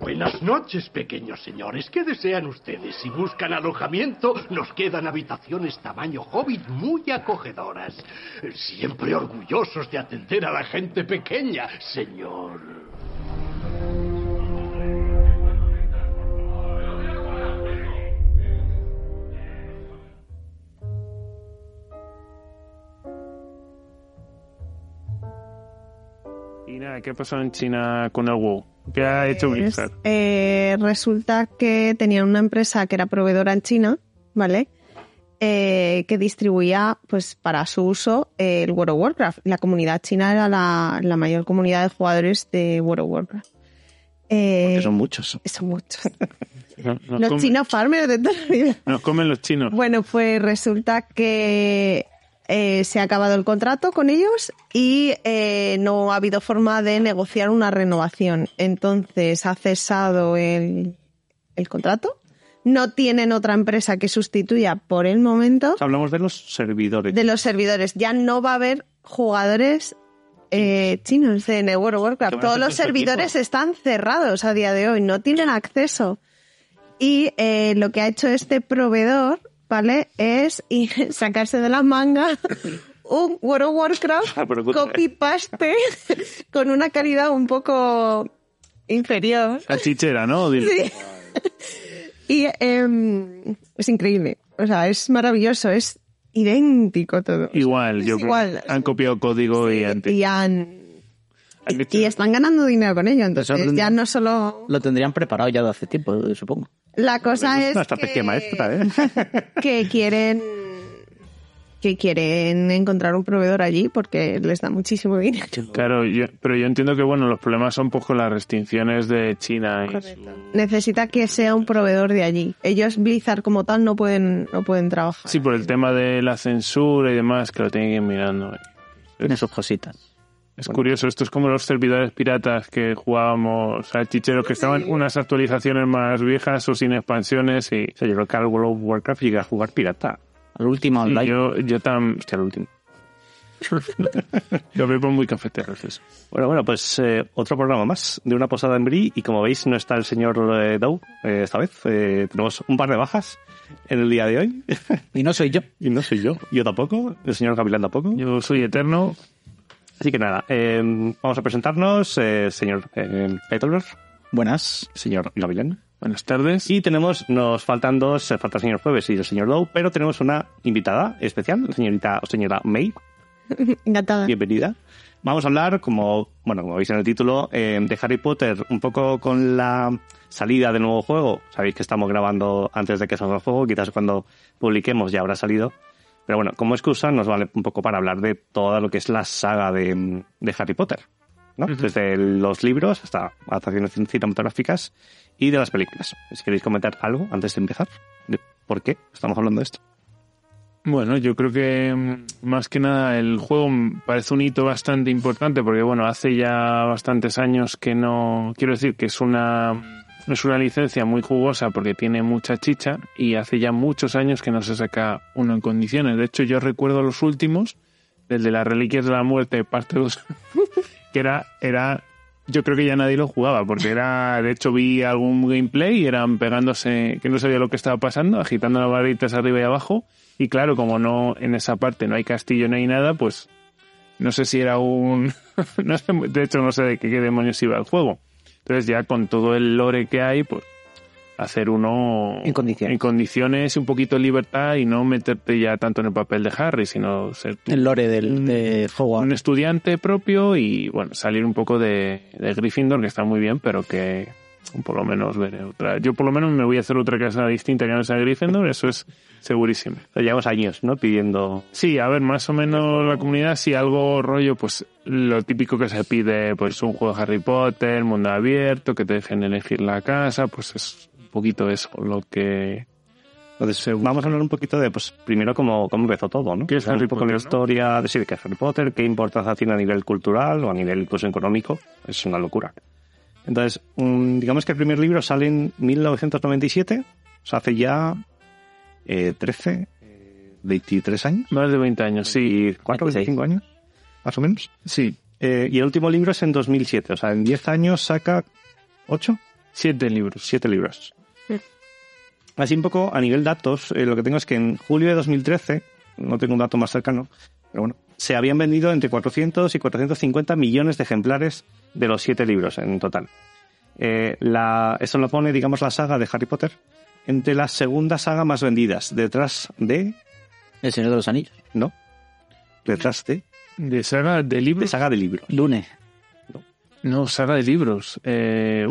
Buenas noches, pequeños señores. ¿Qué desean ustedes? Si buscan alojamiento, nos quedan habitaciones tamaño hobbit muy acogedoras. Siempre orgullosos de atender a la gente pequeña, señor. Y nada, ¿qué pasó en China con el WoW? ¿Qué ha hecho Blizzard? Resulta que tenían una empresa que era proveedora en China, ¿vale? Que distribuía, pues, para su uso el World of Warcraft. La comunidad china era la mayor comunidad de jugadores de World of Warcraft. Porque son muchos. Son muchos. Los chinos farmers de toda la vida. Nos comen los chinos. Bueno, pues resulta que se ha acabado el contrato con ellos y no ha habido forma de negociar una renovación. Entonces ha cesado el contrato. No tienen otra empresa que sustituya por el momento. Hablamos de los servidores. De los servidores. Ya no va a haber jugadores chinos en el World of Warcraft. Todos los servidores están cerrados a día de hoy. No tienen acceso. Y lo que ha hecho este proveedor, ¿vale?, es sacarse de la manga un World of Warcraft copy-paste con una calidad un poco inferior. Salchichera, ¿no? Sí. Y es increíble. O sea, es maravilloso. Es idéntico todo. Igual. Igual. Han copiado código, sí, y están ganando dinero con ello. Entonces ya no solo... Lo tendrían preparado ya de hace tiempo, supongo. La cosa es que quieren encontrar un proveedor allí porque les da muchísimo dinero. Claro, pero yo entiendo que bueno, los problemas son pues con las restricciones de China. Correcto. Necesita que sea un proveedor de allí. Ellos, Blizzard como tal, no pueden trabajar. Sí, por el tema de la censura y demás, que lo tienen que ir mirando. Tiene sus cositas. Es curioso, esto es como los servidores piratas que jugábamos, o sea, chicheros que estaban unas actualizaciones más viejas o sin expansiones. Y, o sea, yo creo que al World of Warcraft llegué a jugar pirata. Al último online. Hostia, al último. Yo veo muy cafeteros eso. Bueno, pues otro programa más de Una Posada en Bree. Y como veis, no está el señor Dow esta vez. Tenemos un par de bajas en el día de hoy. Y no soy yo. Yo tampoco. El señor Gavilán tampoco. Yo soy eterno. Así que nada, vamos a presentarnos, señor Petalberg. Buenas. Señor Gavilán. Buenas tardes. Y nos faltan dos, falta el señor Jueves y el señor Dow, pero tenemos una invitada especial, señora May. Encantada. Bienvenida. Vamos a hablar, como veis en el título, de Harry Potter, un poco con la salida del nuevo juego. Sabéis que estamos grabando antes de que salga el juego, quizás cuando publiquemos ya habrá salido. Pero bueno, como excusa nos vale un poco para hablar de toda lo que es la saga de Harry Potter, ¿no? Uh-huh. Desde los libros hasta adaptaciones cinematográficas y de las películas. Si queréis comentar algo antes de empezar, de por qué estamos hablando de esto. Bueno, yo creo que más que nada el juego parece un hito bastante importante porque, bueno, hace ya bastantes años que no... Quiero decir que es una licencia muy jugosa porque tiene mucha chicha y hace ya muchos años que no se saca uno en condiciones. De hecho, yo recuerdo los últimos, el de las Reliquias de la Muerte, parte 2, que era yo creo que ya nadie lo jugaba porque era, de hecho vi algún gameplay y eran pegándose, que no sabía lo que estaba pasando, agitando las barritas arriba y abajo y claro, como no en esa parte no hay castillo, no hay nada, pues no sé si era un... no sé, de hecho no sé de qué demonios iba el juego. Entonces ya con todo el lore que hay, pues hacer uno en condiciones, un poquito de libertad y no meterte ya tanto en el papel de Harry, sino ser tú el lore de Hogwarts. Un estudiante propio y bueno, salir un poco de Gryffindor, que está muy bien, pero que por lo menos veré otra. Yo por lo menos me voy a hacer otra casa distinta que no sea Gryffindor, eso es segurísimo. Lo llevamos años, ¿no? Pidiendo... Sí, a ver, más o menos la comunidad, si algo rollo, pues lo típico que se pide, pues un juego de Harry Potter, mundo abierto, que te dejen elegir la casa, pues es un poquito eso lo que... Entonces, vamos a hablar un poquito de, pues, primero cómo empezó todo, ¿no? ¿Qué es Harry Potter, la historia de sí, qué es Harry Potter, qué importancia tiene a nivel cultural o a nivel incluso económico? Es una locura. Entonces, digamos que el primer libro sale en 1997, o sea, hace ya 23 años. Más de 20 años, sí. ¿4 o 25 años? Más o menos. Sí. Y el último libro es en 2007, o sea, en 10 años saca 8. 7 libros. Así un poco a nivel datos, lo que tengo es que en julio de 2013, no tengo un dato más cercano, pero bueno, se habían vendido entre 400 y 450 millones de ejemplares de los 7 libros en total. Esto lo pone, digamos, la saga de Harry Potter entre las segundas sagas más vendidas, detrás de... El Señor de los Anillos. No, detrás de... ¿De saga de libros? De saga de libros. Lune. No, saga de libros. ¿Se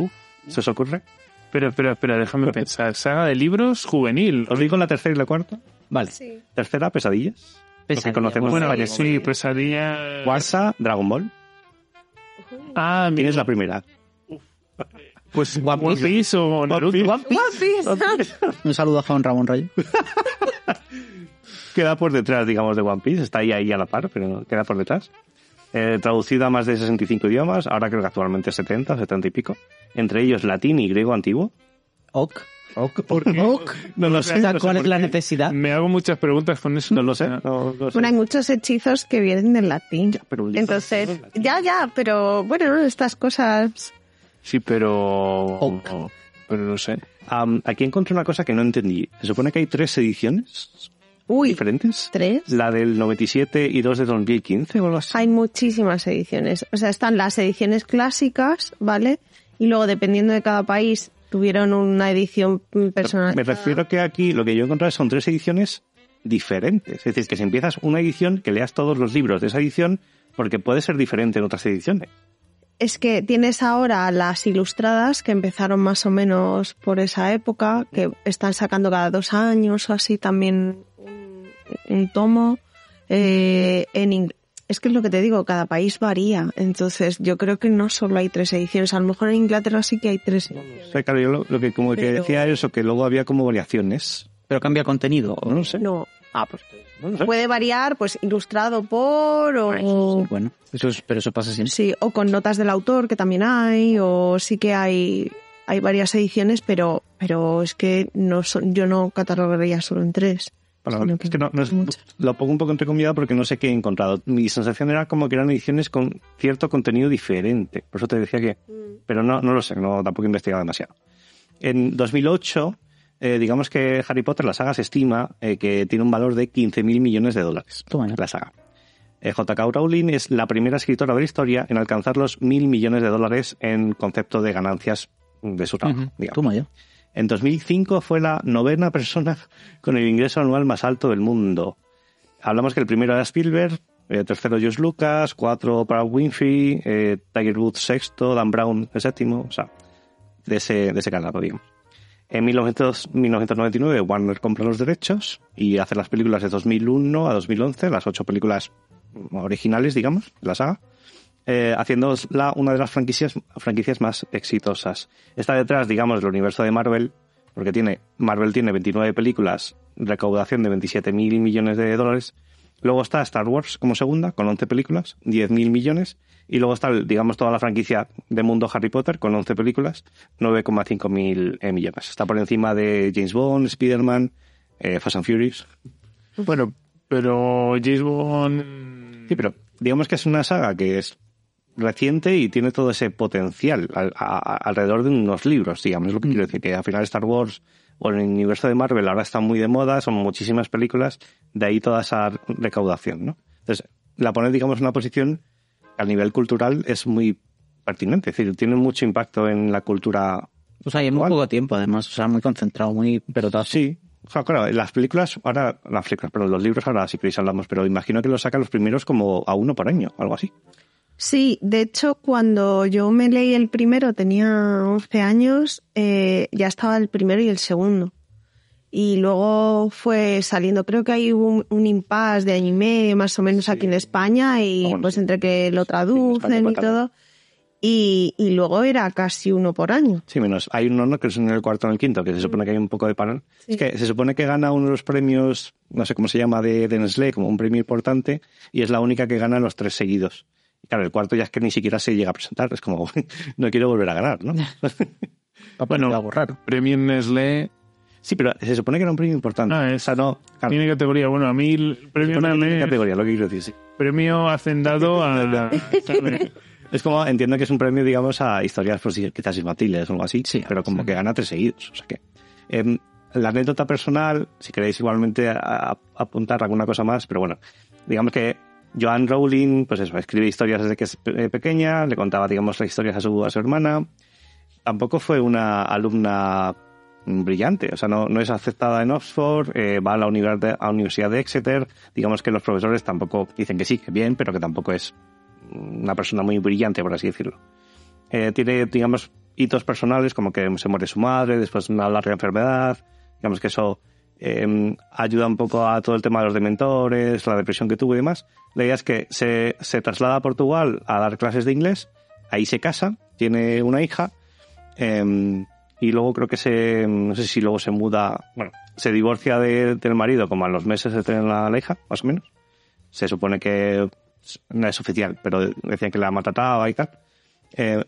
os ocurre? Espera, déjame pensar. Saga de libros juvenil. ¿Os digo la tercera y la cuarta? Vale. Sí. Tercera, Pesadillas. Pesadillas. Conocemos bueno, sí, Pesadillas. Cuarta, Dragon Ball. Ah, ¿quién es la primera? Pues One Piece o Naruto. One Piece. Un saludo a Juan Ramón Rayo. Queda por detrás, digamos, de One Piece. Está ahí a la par, pero queda por detrás. Traducida a más de 65 idiomas, ahora creo que actualmente 70 y pico, entre ellos latín y griego antiguo. ¿Por qué? No lo sé. ¿Cuál es la necesidad? Me hago muchas preguntas con eso. No lo sé. Bueno, hay muchos hechizos que vienen del latín. Ya, pero entonces, pero bueno, estas cosas... Sí, pero... Pero no sé. Aquí encontré una cosa que no entendí. Se supone que hay 3 ediciones... diferentes. ¿3? La del 97 y 2 de 2015 o algo así. Hay muchísimas ediciones. O sea, están las ediciones clásicas, ¿vale? Y luego, dependiendo de cada país, tuvieron una edición personal. Me refiero que aquí lo que yo he encontrado son 3 ediciones diferentes. Es decir, que si empiezas una edición, que leas todos los libros de esa edición, porque puede ser diferente en otras ediciones. Es que tienes ahora las ilustradas que empezaron más o menos por esa época, que están sacando cada 2 años o así también un tomo. Es que es lo que te digo, cada país varía. Entonces yo creo que no solo hay 3 ediciones, a lo mejor en Inglaterra sí que hay 3 ediciones. O sea, claro, yo lo que decía es eso, que luego había como variaciones. Pero cambia contenido, ¿o no lo sé? No. Pues no sé. Puede variar, pues ilustrado por o... Bueno, pero eso pasa siempre. Sí, o con notas del autor, que también hay, o sí que hay varias ediciones, pero es que no son, yo no catalogaría solo en 3. Bueno, es que no es, lo pongo un poco entre comillas porque no sé qué he encontrado. Mi sensación era como que eran ediciones con cierto contenido diferente. Por eso te decía que... Pero no lo sé, tampoco he investigado demasiado. En 2008... digamos que Harry Potter, la saga, se estima que tiene un valor de 15.000 millones de dólares. La saga. J.K. Rowling es la primera escritora de la historia en alcanzar los 1.000 millones de dólares en concepto de ganancias de su trabajo. En 2005 fue la 9ª persona con el ingreso anual más alto del mundo. Hablamos que el primero era Spielberg, el tercero George Lucas, 4 para Winfrey, Tiger Woods 6º, Dan Brown 7º, o sea, de ese calado, digamos. En 1999 Warner compra los derechos y hace las películas de 2001 a 2011, las 8 películas originales, digamos, de la saga, haciéndola una de las franquicias más exitosas. Está detrás, digamos, del universo de Marvel, porque Marvel tiene 29 películas, recaudación de 27.000 millones de dólares. Luego está Star Wars como segunda, con 11 películas, 10.000 millones. Y luego está, digamos, toda la franquicia de mundo Harry Potter, con 11 películas, 9.500 millones. Está por encima de James Bond, Spider-Man, Fast and Furious. Bueno, pero James Bond... Sí, pero digamos que es una saga que es reciente y tiene todo ese potencial alrededor de unos libros, digamos. Es lo que quiero decir, que al final Star Wars o el universo de Marvel ahora está muy de moda, son muchísimas películas, de ahí toda esa recaudación, ¿no? Entonces, la poner, digamos, en una posición... a nivel cultural es muy pertinente, es decir, tiene mucho impacto en la cultura. O sea, y en muy poco tiempo, además, o sea, muy concentrado, muy pelotazo. Sí, o sea, claro, los libros ahora sí que hablamos, pero imagino que los sacan los primeros como a uno por año, algo así. Sí, de hecho, cuando yo me leí el primero, tenía 11 años, ya estaba el primero y el segundo. Y luego fue saliendo, creo que hay un impasse de año y medio más o menos aquí en España, y bueno, pues entre que lo traducen y todo, y luego era casi uno por año. Sí, menos. Hay uno, ¿no?, que es en el cuarto o en el quinto, que se supone que hay un poco de parón. Sí. Es que se supone que gana uno de los premios, no sé cómo se llama, de Nestlé, como un premio importante, y es la única que gana los tres seguidos. Y claro, el cuarto ya es que ni siquiera se llega a presentar, es como, no quiero volver a ganar, ¿no? Bueno, premio Nestlé... Sí, pero se supone que era un premio importante. Ah, esa no. Claro. Tiene categoría. Bueno, a mí el premio no tiene categoría, lo que quiero decir, sí. Premio hacendado a... Es como, entiendo que es un premio, digamos, a historias pues, quizás infantiles o algo así, sí, pero como sí, que gana tres seguidos. O sea que... la anécdota personal, si queréis igualmente apuntar alguna cosa más, pero bueno, digamos que Joan Rowling, pues eso, escribe historias desde que es pequeña, le contaba, digamos, las historias a su hermana. Tampoco fue una alumna... brillante, o sea, no es aceptada en Oxford, va a la Universidad de Exeter, digamos que los profesores tampoco dicen que sí, que bien, pero que tampoco es una persona muy brillante, por así decirlo. Tiene, digamos, hitos personales, como que se muere su madre, después una larga enfermedad, digamos que eso ayuda un poco a todo el tema de los dementores, la depresión que tuvo y demás. La idea es que se traslada a Portugal a dar clases de inglés, ahí se casa, tiene una hija, y luego creo que no sé si luego se muda, bueno, se divorcia del marido, como a los meses de tener la hija, más o menos. Se supone que no es oficial, pero decían que la maltrataba y tal.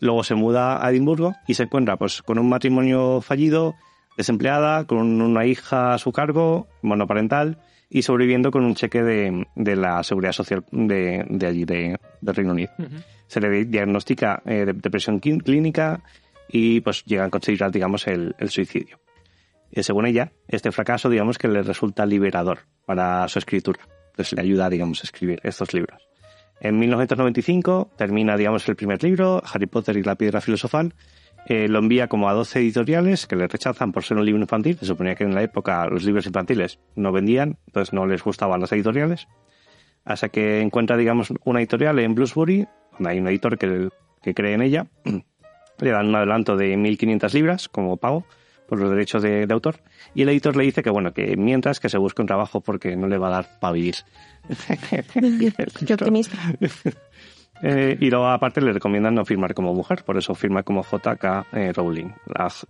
Luego se muda a Edimburgo y se encuentra pues con un matrimonio fallido, desempleada, con una hija a su cargo, monoparental, y sobreviviendo con un cheque de la Seguridad Social de allí, del Reino Unido. Uh-huh. Se le diagnostica depresión clínica, y pues llegan a considerar, digamos, el suicidio. Según ella, este fracaso, digamos, que le resulta liberador para su escritura. Entonces le ayuda, digamos, a escribir estos libros. En 1995 termina, digamos, el primer libro, Harry Potter y la Piedra Filosofal. Lo envía como a 12 editoriales que le rechazan por ser un libro infantil. Se suponía que en la época los libros infantiles no vendían, entonces no les gustaban las editoriales. Hasta que encuentra, digamos, una editorial en Bloomsbury, donde hay un editor que cree en ella. Le dan un adelanto de 1.500 libras como pago por los derechos de autor, y el editor le dice que bueno, que mientras que se busque un trabajo porque no le va a dar para vivir. Qué optimista. Y luego aparte le recomiendan no firmar como mujer, por eso firma como J.K. Rowling.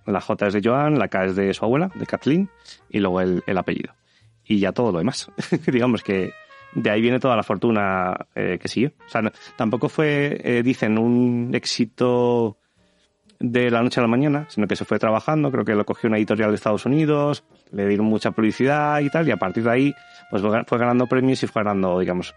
La J es de Joan, la K es de su abuela, de Kathleen, y luego el apellido. Y ya todo lo demás. Digamos que de ahí viene toda la fortuna que sigue. O sea, tampoco fue, dicen, un éxito de la noche a la mañana, sino que se fue trabajando, creo que lo cogió una editorial de Estados Unidos, le dieron mucha publicidad y tal, y a partir de ahí pues fue ganando premios y fue ganando, digamos,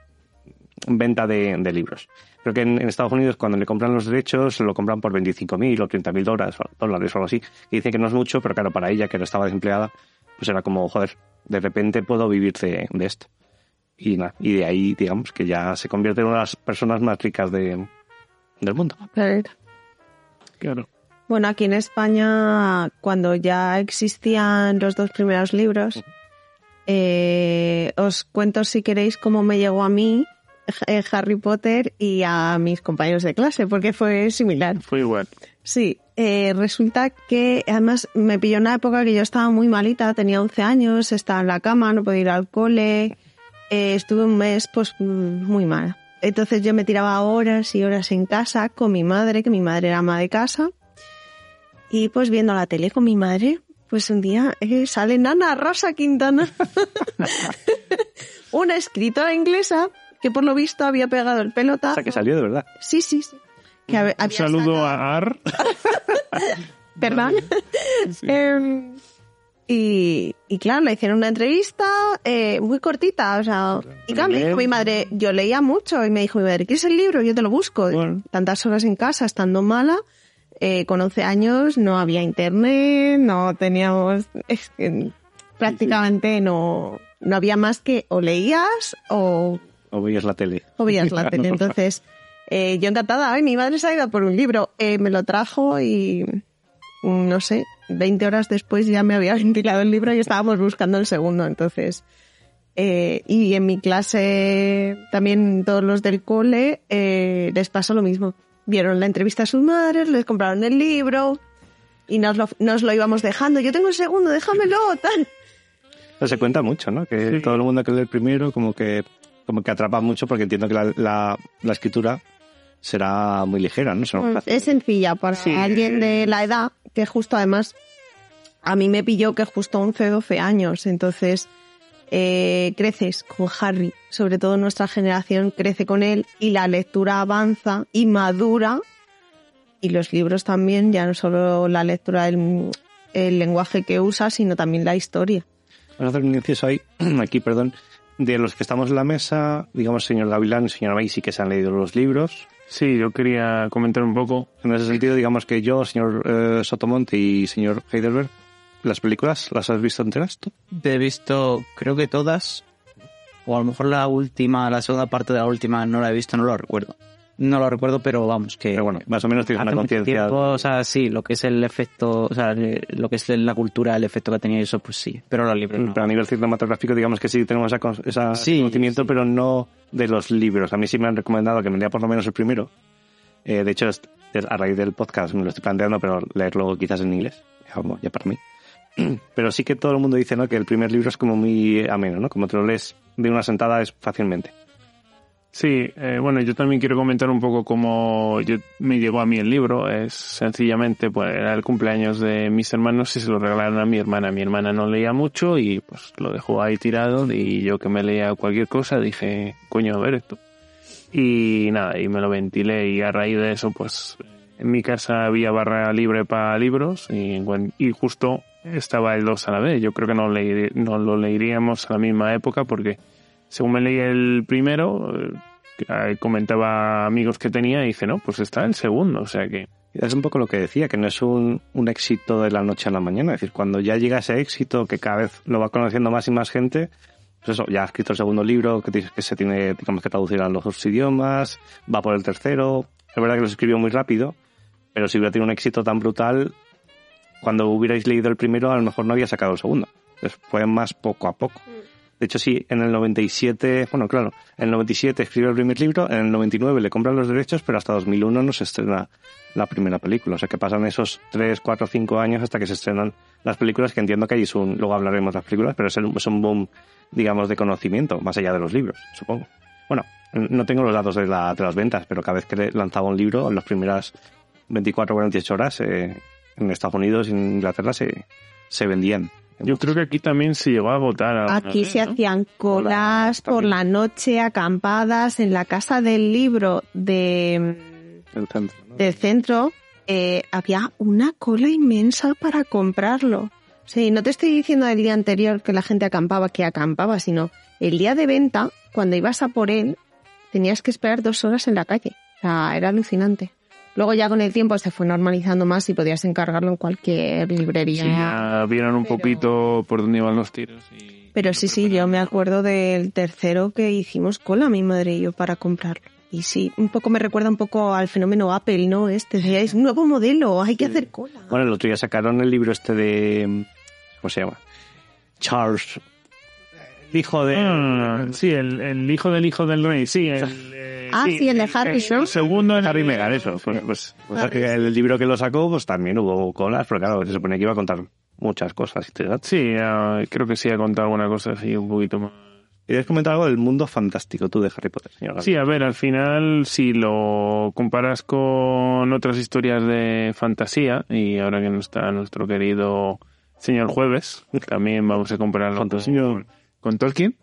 venta de libros. Creo que en Estados Unidos cuando le compran los derechos lo compran por $25,000 o $30,000 o algo así, que dicen que no es mucho, pero claro, para ella que no estaba desempleada, pues era como, joder, de repente puedo vivir de esto. Y nada, y de ahí, digamos, que ya se convierte en una de las personas más ricas del mundo. Claro. Bueno, aquí en España, cuando ya existían los dos primeros libros, os cuento si queréis cómo me llegó a mí Harry Potter y a mis compañeros de clase, porque fue similar. Fue igual. Sí, resulta que además me pilló una época que yo estaba muy malita, tenía 11 años, estaba en la cama, no podía ir al cole, estuve un mes pues muy mala. Entonces yo me tiraba horas y horas en casa con mi madre, que mi madre era ama de casa. Y pues viendo la tele con mi madre, pues un día sale Nana Rosa Quintana, una escritora inglesa que por lo visto había pegado el pelotazo. O sea, que salió de verdad. Sí. Que un saludo sacado a Ar. Perdón. Sí. Y claro, le hicieron una entrevista muy cortita, o sea, y claro, dijo mi madre, yo leía mucho, y me dijo mi madre, ¿quieres el libro? Yo te lo busco. Bueno. Tantas horas en casa, estando mala, con 11 años no había internet, no teníamos, es que prácticamente sí. No había más que o leías o veías la tele. O veías la tele, entonces yo encantada, ay, mi madre se ha ido por un libro, me lo trajo y no sé, 20 horas después ya me había ventilado el libro y estábamos buscando el segundo, entonces Y en mi clase, también todos los del cole, les pasó lo mismo. Vieron la entrevista a sus madres, les compraron el libro y nos lo íbamos dejando. Yo tengo el segundo, déjamelo, tal. Pero se cuenta mucho, ¿no? Que sí. Todo el mundo que lee el primero como que atrapa mucho, porque entiendo que la escritura será muy ligera, ¿no? Es sencilla para alguien de la edad, que justo además a mí me pilló que justo 11, 12 años, entonces creces con Harry, sobre todo nuestra generación crece con él y la lectura avanza y madura, y los libros también, ya no solo la lectura, el lenguaje que usa, sino también la historia. Vamos a hacer un inciso aquí, de los que estamos en la mesa, digamos, señor Gavilán y señora May sí que se han leído los libros. Sí, yo quería comentar un poco. En ese sentido, digamos que yo, señor Sotomonte y señor Heidelberg, ¿las películas las has visto enteras tú? He visto, creo que todas, o a lo mejor la segunda parte de la última no la he visto, no lo recuerdo, pero vamos, que... Pero bueno, más o menos tienes una conciencia. O sea, sí, lo que es el efecto, o sea, lo que es la cultura, el efecto que tenía eso, pues sí, pero los libros no. Pero a nivel cinematográfico, digamos que sí tenemos ese conocimiento, sí. Pero no de los libros. A mí sí me han recomendado que me lea por lo menos el primero. De hecho, a raíz del podcast me lo estoy planteando, pero leerlo quizás en inglés, ya para mí. Pero sí que todo el mundo dice, ¿no?, que el primer libro es como muy ameno, ¿no? Como te lo lees de una sentada es fácilmente. Sí, bueno, yo también quiero comentar un poco cómo me llegó a mí el libro. Es sencillamente, pues era el cumpleaños de mis hermanos y se lo regalaron a mi hermana. Mi hermana no leía mucho y pues lo dejó ahí tirado, y yo que me leía cualquier cosa dije, coño, a ver esto. Y nada, y me lo ventilé, y a raíz de eso, pues en mi casa había barra libre para libros y justo estaba el 2 a la vez. Yo creo que no lo leeríamos a la misma época porque... Según me leí el primero, comentaba amigos que tenía y dice, no, pues está el segundo, o sea que... Es un poco lo que decía, que no es un éxito de la noche a la mañana, es decir, cuando ya llega ese éxito, que cada vez lo va conociendo más y más gente, pues eso, ya ha escrito el segundo libro, que se tiene, digamos, que traducir a los dos idiomas, va por el tercero, es verdad que los escribió muy rápido, pero si hubiera tenido un éxito tan brutal, cuando hubierais leído el primero, a lo mejor no había sacado el segundo, entonces fue más poco a poco. De hecho, sí, en el 97... Bueno, claro, en el 97 escribe el primer libro, en el 99 le compran los derechos, pero hasta 2001 no se estrena la primera película. O sea, que pasan esos 3, 4, 5 años hasta que se estrenan las películas, que entiendo que ahí es luego hablaremos de las películas, pero es un boom, digamos, de conocimiento, más allá de los libros, supongo. Bueno, no tengo los datos de las ventas, pero cada vez que lanzaba un libro, en las primeras 24 o 48 horas, en Estados Unidos y en Inglaterra se vendían. Yo creo que aquí también se llegó a votar. Aquí se hacían colas por la noche, acampadas, en la casa del libro del centro. Había una cola inmensa para comprarlo. Sí, no te estoy diciendo el día anterior que la gente acampaba, sino el día de venta, cuando ibas a por él, tenías que esperar 2 horas en la calle. O sea, era alucinante. Luego ya con el tiempo se fue normalizando más y podías encargarlo en cualquier librería. Sí, ya vieron poquito por dónde iban los tiros. Pero sí, yo me acuerdo del tercero que hicimos cola, mi madre y yo, para comprarlo. Y sí, un poco me recuerda un poco al fenómeno Apple, ¿no? Es un nuevo modelo, hay que hacer cola. Bueno, el otro día sacaron el libro de... ¿Cómo se llama? Charles... el hijo del rey, sí. El de Harry, el segundo en Harry Meghan, eso. Pues el libro que lo sacó, pues también hubo colas, pero claro, se supone que iba a contar muchas cosas. Sí, creo que sí ha contado alguna cosa así un poquito más. ¿Quieres comentar algo del mundo fantástico tú de Harry Potter, señor? Sí, a ver, al final, si lo comparas con otras historias de fantasía, y ahora que no está nuestro querido señor Jueves, también vamos a compararlo con Tolkien,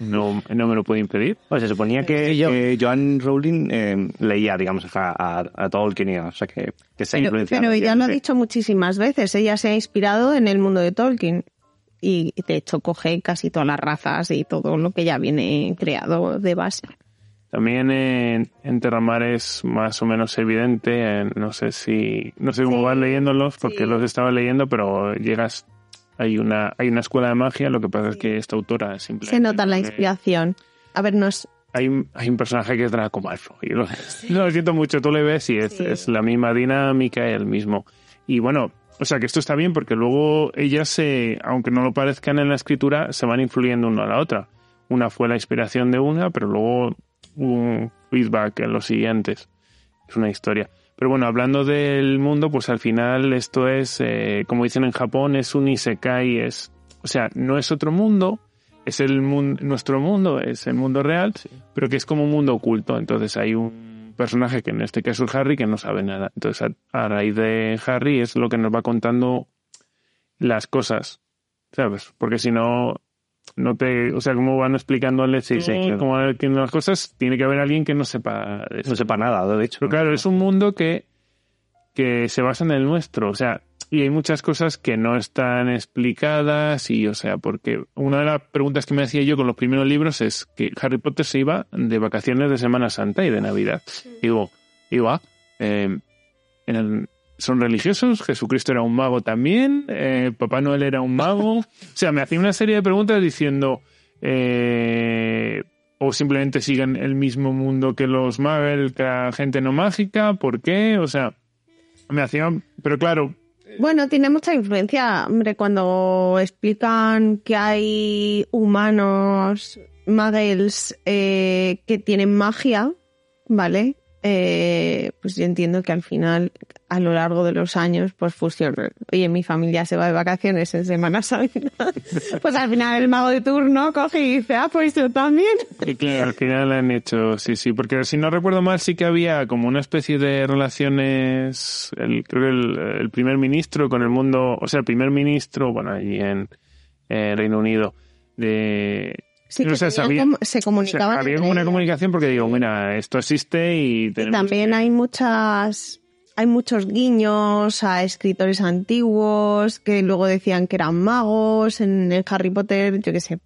no me lo puede impedir. Pues se suponía que Joan Rowling leía, digamos, a Tolkien, o sea, que se ha influenciado. Pero ella lo ha dicho muchísimas veces, ella se ha inspirado en el mundo de Tolkien y de hecho coge casi todas las razas y todo lo que ya viene creado de base. También en Terramar es más o menos evidente, no sé cómo vas leyéndolos, porque los estaba leyendo, pero llegas... Hay una escuela de magia, lo que pasa es que esta autora es simplemente... Se nota la inspiración. A ver, Hay un personaje que es Draco Malfoy. Lo siento mucho, tú le ves y es la misma dinámica, el mismo. Y bueno, o sea que esto está bien porque luego ellas, aunque no lo parezcan en la escritura, se van influyendo una a la otra. Una fue la inspiración de una, pero luego hubo un feedback en los siguientes. Es una historia. Pero bueno, hablando del mundo, pues al final esto es, como dicen en Japón, es un isekai, es... O sea, no es otro mundo, es el nuestro mundo, es el mundo real, sí, pero que es como un mundo oculto. Entonces hay un personaje, que en este caso es Harry, que no sabe nada. Entonces a raíz de Harry es lo que nos va contando las cosas, ¿sabes? Porque si no, no te... O sea, como van explicándole, sí, claro, como que las cosas, tiene que haber alguien que no sepa eso. No sepa nada, de hecho. Pero claro, es un mundo que se basa en el nuestro, o sea... Y hay muchas cosas que no están explicadas y, o sea, porque una de las preguntas que me hacía yo con los primeros libros es que Harry Potter se iba de vacaciones de Semana Santa y de Navidad. ¿Son religiosos? ¿Jesucristo era un mago también? ¿Papá Noel era un mago? O sea, me hacía una serie de preguntas diciendo... ¿O simplemente siguen el mismo mundo que los magos, que la gente no mágica? ¿Por qué? O sea, me hacían... Pero claro... Bueno, tiene mucha influencia, hombre, cuando explican que hay humanos, muggles, que tienen magia, ¿vale? Pues yo entiendo que al final, a lo largo de los años, pues fusionan. Oye, mi familia se va de vacaciones en Semana Santa. Pues al final el mago de turno coge y dice, pues yo también. Y claro, al final han hecho, sí, porque si no recuerdo mal, sí que había como una especie de relaciones, creo que el primer ministro con el mundo, o sea, el primer ministro, bueno, allí en Reino Unido, de... Sí, que o sea, se comunicaban. O sea, había como una comunicación porque digo, mira, esto existe y tenemos... Y también hay muchos guiños a escritores antiguos que luego decían que eran magos en el Harry Potter, yo qué sé.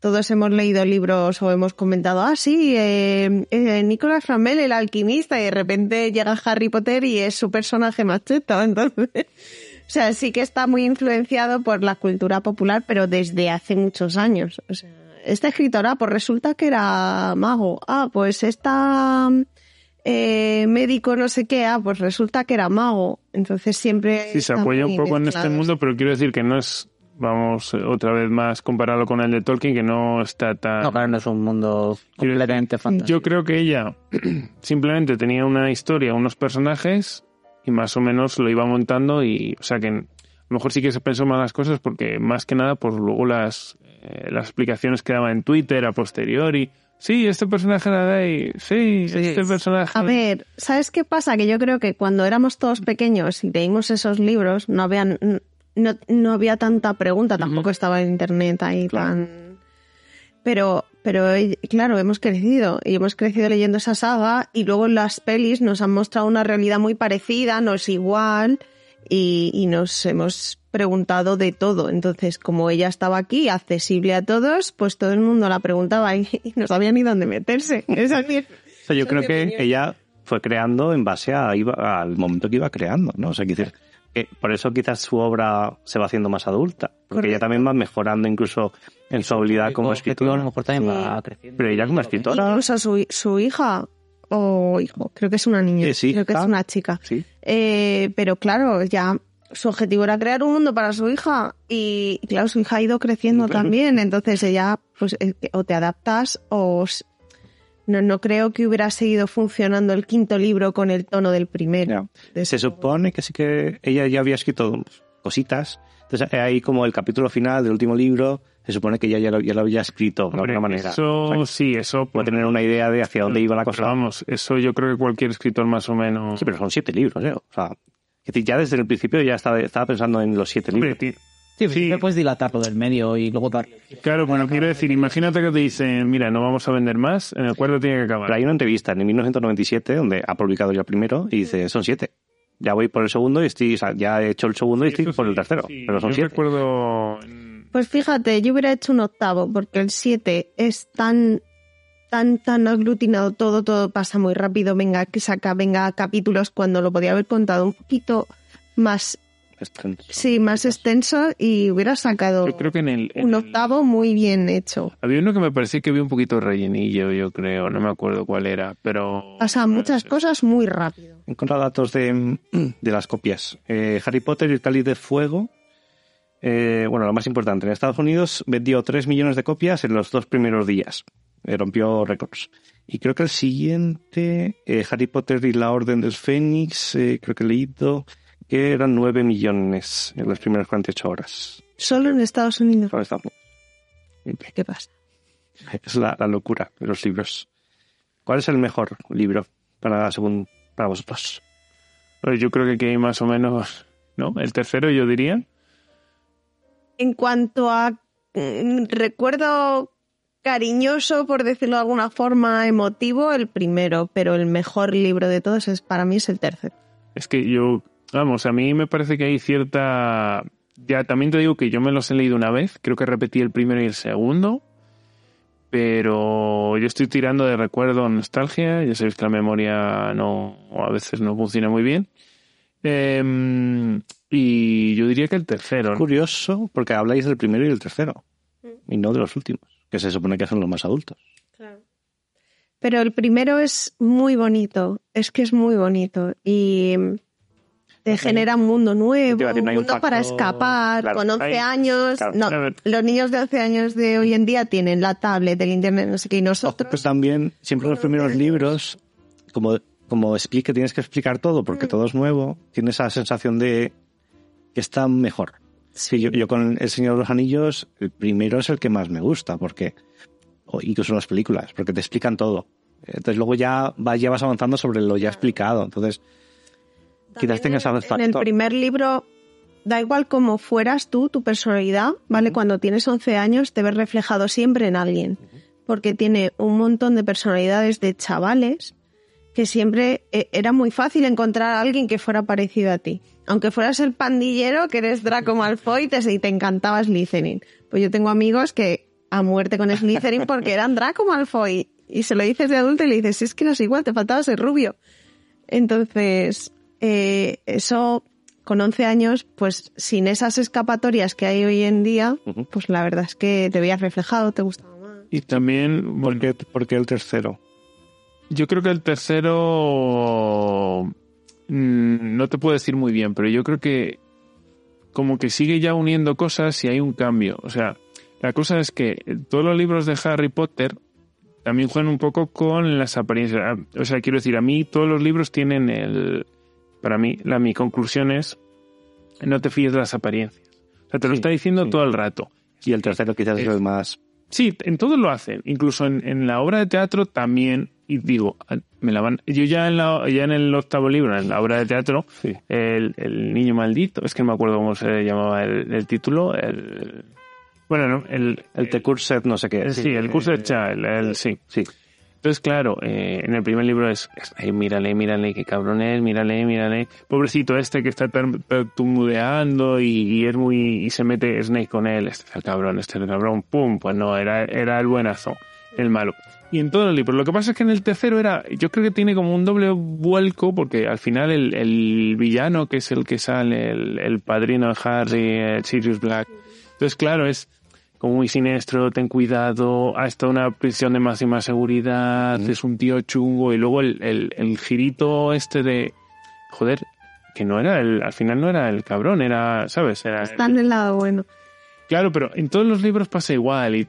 Todos hemos leído libros o hemos comentado, Nicholas Flamel, el alquimista, y de repente llega Harry Potter y es su personaje más cheto, entonces... O sea, sí que está muy influenciado por la cultura popular, pero desde hace muchos años, o sea... Esta escritora, pues resulta que era mago. Pues esta médico no sé qué, pues resulta que era mago. Entonces siempre... Sí, se apoya un poco en este mundo, pero quiero decir que no es, vamos, otra vez más compararlo con el de Tolkien, que no está tan... No, claro, no es un mundo completamente fantástico. Yo creo que ella simplemente tenía una historia, unos personajes, y más o menos lo iba montando y, o sea, que a lo mejor sí que se pensó más las cosas porque más que nada, pues luego las explicaciones que daba en Twitter a posteriori. Sí, este personaje era de ahí. Sí, este personaje... A ver, ¿sabes qué pasa? Que yo creo que cuando éramos todos pequeños y leímos esos libros, no había tanta pregunta. Tampoco estaba en internet ahí tan... Pero claro, hemos crecido. Y hemos crecido leyendo esa saga y luego las pelis nos han mostrado una realidad muy parecida, no es igual... Y nos hemos preguntado de todo. Entonces, como ella estaba aquí, accesible a todos, pues todo el mundo la preguntaba y no sabía ni dónde meterse. Yo creo que ella fue creando en base al momento que iba creando, ¿no? O sea, que por eso quizás su obra se va haciendo más adulta, porque ella también va mejorando incluso en su habilidad como escritora. A lo mejor también va creciendo. Pero ella como escritora... Incluso su hija... o hijo, creo que es una niña, creo que es una chica, sí. Pero claro, ya su objetivo era crear un mundo para su hija y claro, su hija ha ido creciendo también, entonces ella pues o te adaptas o no creo que hubiera seguido funcionando el quinto libro con el tono del primero. No. Se supone que sí, que ella ya había escrito cositas, entonces ahí como el capítulo final del último libro. Se supone que ya lo había escrito de alguna manera. Eso, o sea, sí, eso... Puede tener una idea de hacia dónde iba la cosa. Vamos, eso yo creo que cualquier escritor más o menos... Sí, pero son 7 libros, ¿eh? O sea, es decir, ya desde el principio ya estaba pensando en los 7 libros. Sí, puedes dilatarlo del medio y luego dar... Claro, bueno, quiero decir, imagínate que te dicen, mira, no vamos a vender más, en el cuarto tiene que acabar. Pero hay una entrevista en 1997 donde ha publicado ya el primero y dice, son 7. Ya voy por el segundo y estoy... O sea, ya he hecho el segundo y estoy por el tercero, sí, pero son 7. Yo recuerdo... Pues fíjate, yo hubiera hecho un 8º, porque el 7 es tan aglutinado, todo pasa muy rápido, venga, que saca, venga, capítulos, cuando lo podía haber contado un poquito más extenso. Sí, más extenso, y hubiera sacado, yo creo que un 8º muy bien hecho. Había uno que me parecía que había un poquito rellenillo, yo creo, no me acuerdo cuál era, pero... Pasan muchas cosas muy rápido. He encontrado datos de las copias. Harry Potter y el Cáliz de Fuego... Bueno, lo más importante, en Estados Unidos vendió 3 millones de copias en los 2 primeros días. Rompió récords. Y creo que el siguiente, Harry Potter y la Orden del Fénix, creo que he leído que eran 9 millones en las primeras 48 horas. ¿Solo en Estados Unidos? Solo en Estados Unidos. ¿Qué pasa? Es la locura de los libros. ¿Cuál es el mejor libro para vosotros? Pues yo creo que hay más o menos, ¿no? El tercero, yo diría. En cuanto a recuerdo cariñoso, por decirlo de alguna forma, emotivo, el primero, pero el mejor libro de todos para mí es el tercero. Es que yo, vamos, a mí me parece que hay cierta... Ya también te digo que yo me los he leído una vez, creo que repetí el primero y el segundo, pero yo estoy tirando de recuerdo, nostalgia, ya sabéis que la memoria no, a veces no funciona muy bien. Y yo diría que el tercero, ¿no? Curioso, porque habláis del primero y del tercero, y no de los últimos, que se supone que son los más adultos. Claro. Pero el primero es muy bonito, es que es muy bonito, y te genera un mundo nuevo, un mundo para escapar, claro, con 11 años. Claro. No, los niños de 11 años de hoy en día tienen la tablet, el internet, no sé qué, y nosotros... Pues también, siempre los primeros libros, como explique, tienes que explicar todo, porque todo es nuevo, tienes esa sensación de que está mejor. Sí, yo con El Señor de los Anillos, el primero es el que más me gusta, porque incluso las películas, porque te explican todo. Entonces luego ya vas avanzando sobre lo ya explicado, entonces... Quizás tengas en el primer libro, da igual cómo fueras tú, tu personalidad, ¿vale? Uh-huh. Cuando tienes 11 años te ves reflejado siempre en alguien, uh-huh, porque tiene un montón de personalidades de chavales que siempre era muy fácil encontrar a alguien que fuera parecido a ti. Aunque fueras el pandillero, que eres Draco Malfoy y te encantaba Slytherin. Pues yo tengo amigos que a muerte con Slytherin porque eran Draco Malfoy, y se lo dices de adulto y le dices, es que no es igual, te faltaba ser rubio. Entonces... eso con 11 años, pues sin esas escapatorias que hay hoy en día, uh-huh, pues la verdad es que te veías reflejado, te gustaba más. Y también, bueno, ¿por qué el tercero? Yo creo que el tercero no te puedo decir muy bien, pero yo creo que como que sigue ya uniendo cosas y hay un cambio. O sea, la cosa es que todos los libros de Harry Potter también juegan un poco con las apariencias. O sea, quiero decir, a mí todos los libros tienen el... Para mí, mi conclusión es, no te fíes de las apariencias. O sea, te lo está diciendo todo el rato. Y el tercero quizás es el más... Sí, en todo lo hacen. Incluso en la obra de teatro también. Y digo, yo ya en el octavo libro, en la obra de teatro, sí. el niño maldito, es que no me acuerdo cómo se llamaba el título, bueno, no, el The Cursed no sé qué. Sí, el Cursed Child, sí. Entonces, claro, en el primer libro es mírale, qué cabrón es, mírale. Pobrecito este que está tartamudeando y es muy... Y se mete Snape con él, este es el cabrón, pum, pues no, era el buenazo, el malo. Y en todos los libros. Lo que pasa es que en el tercero yo creo que tiene como un doble vuelco, porque al final el villano, que es el que sale, el padrino de Harry, el Sirius Black. Entonces, claro, es... muy siniestro, ten cuidado, ha estado una prisión de máxima seguridad, es un tío chungo, y luego el girito este de... Joder, que no era al final no era el cabrón, era, ¿sabes? Está en el lado bueno. Claro, pero en todos los libros pasa igual, y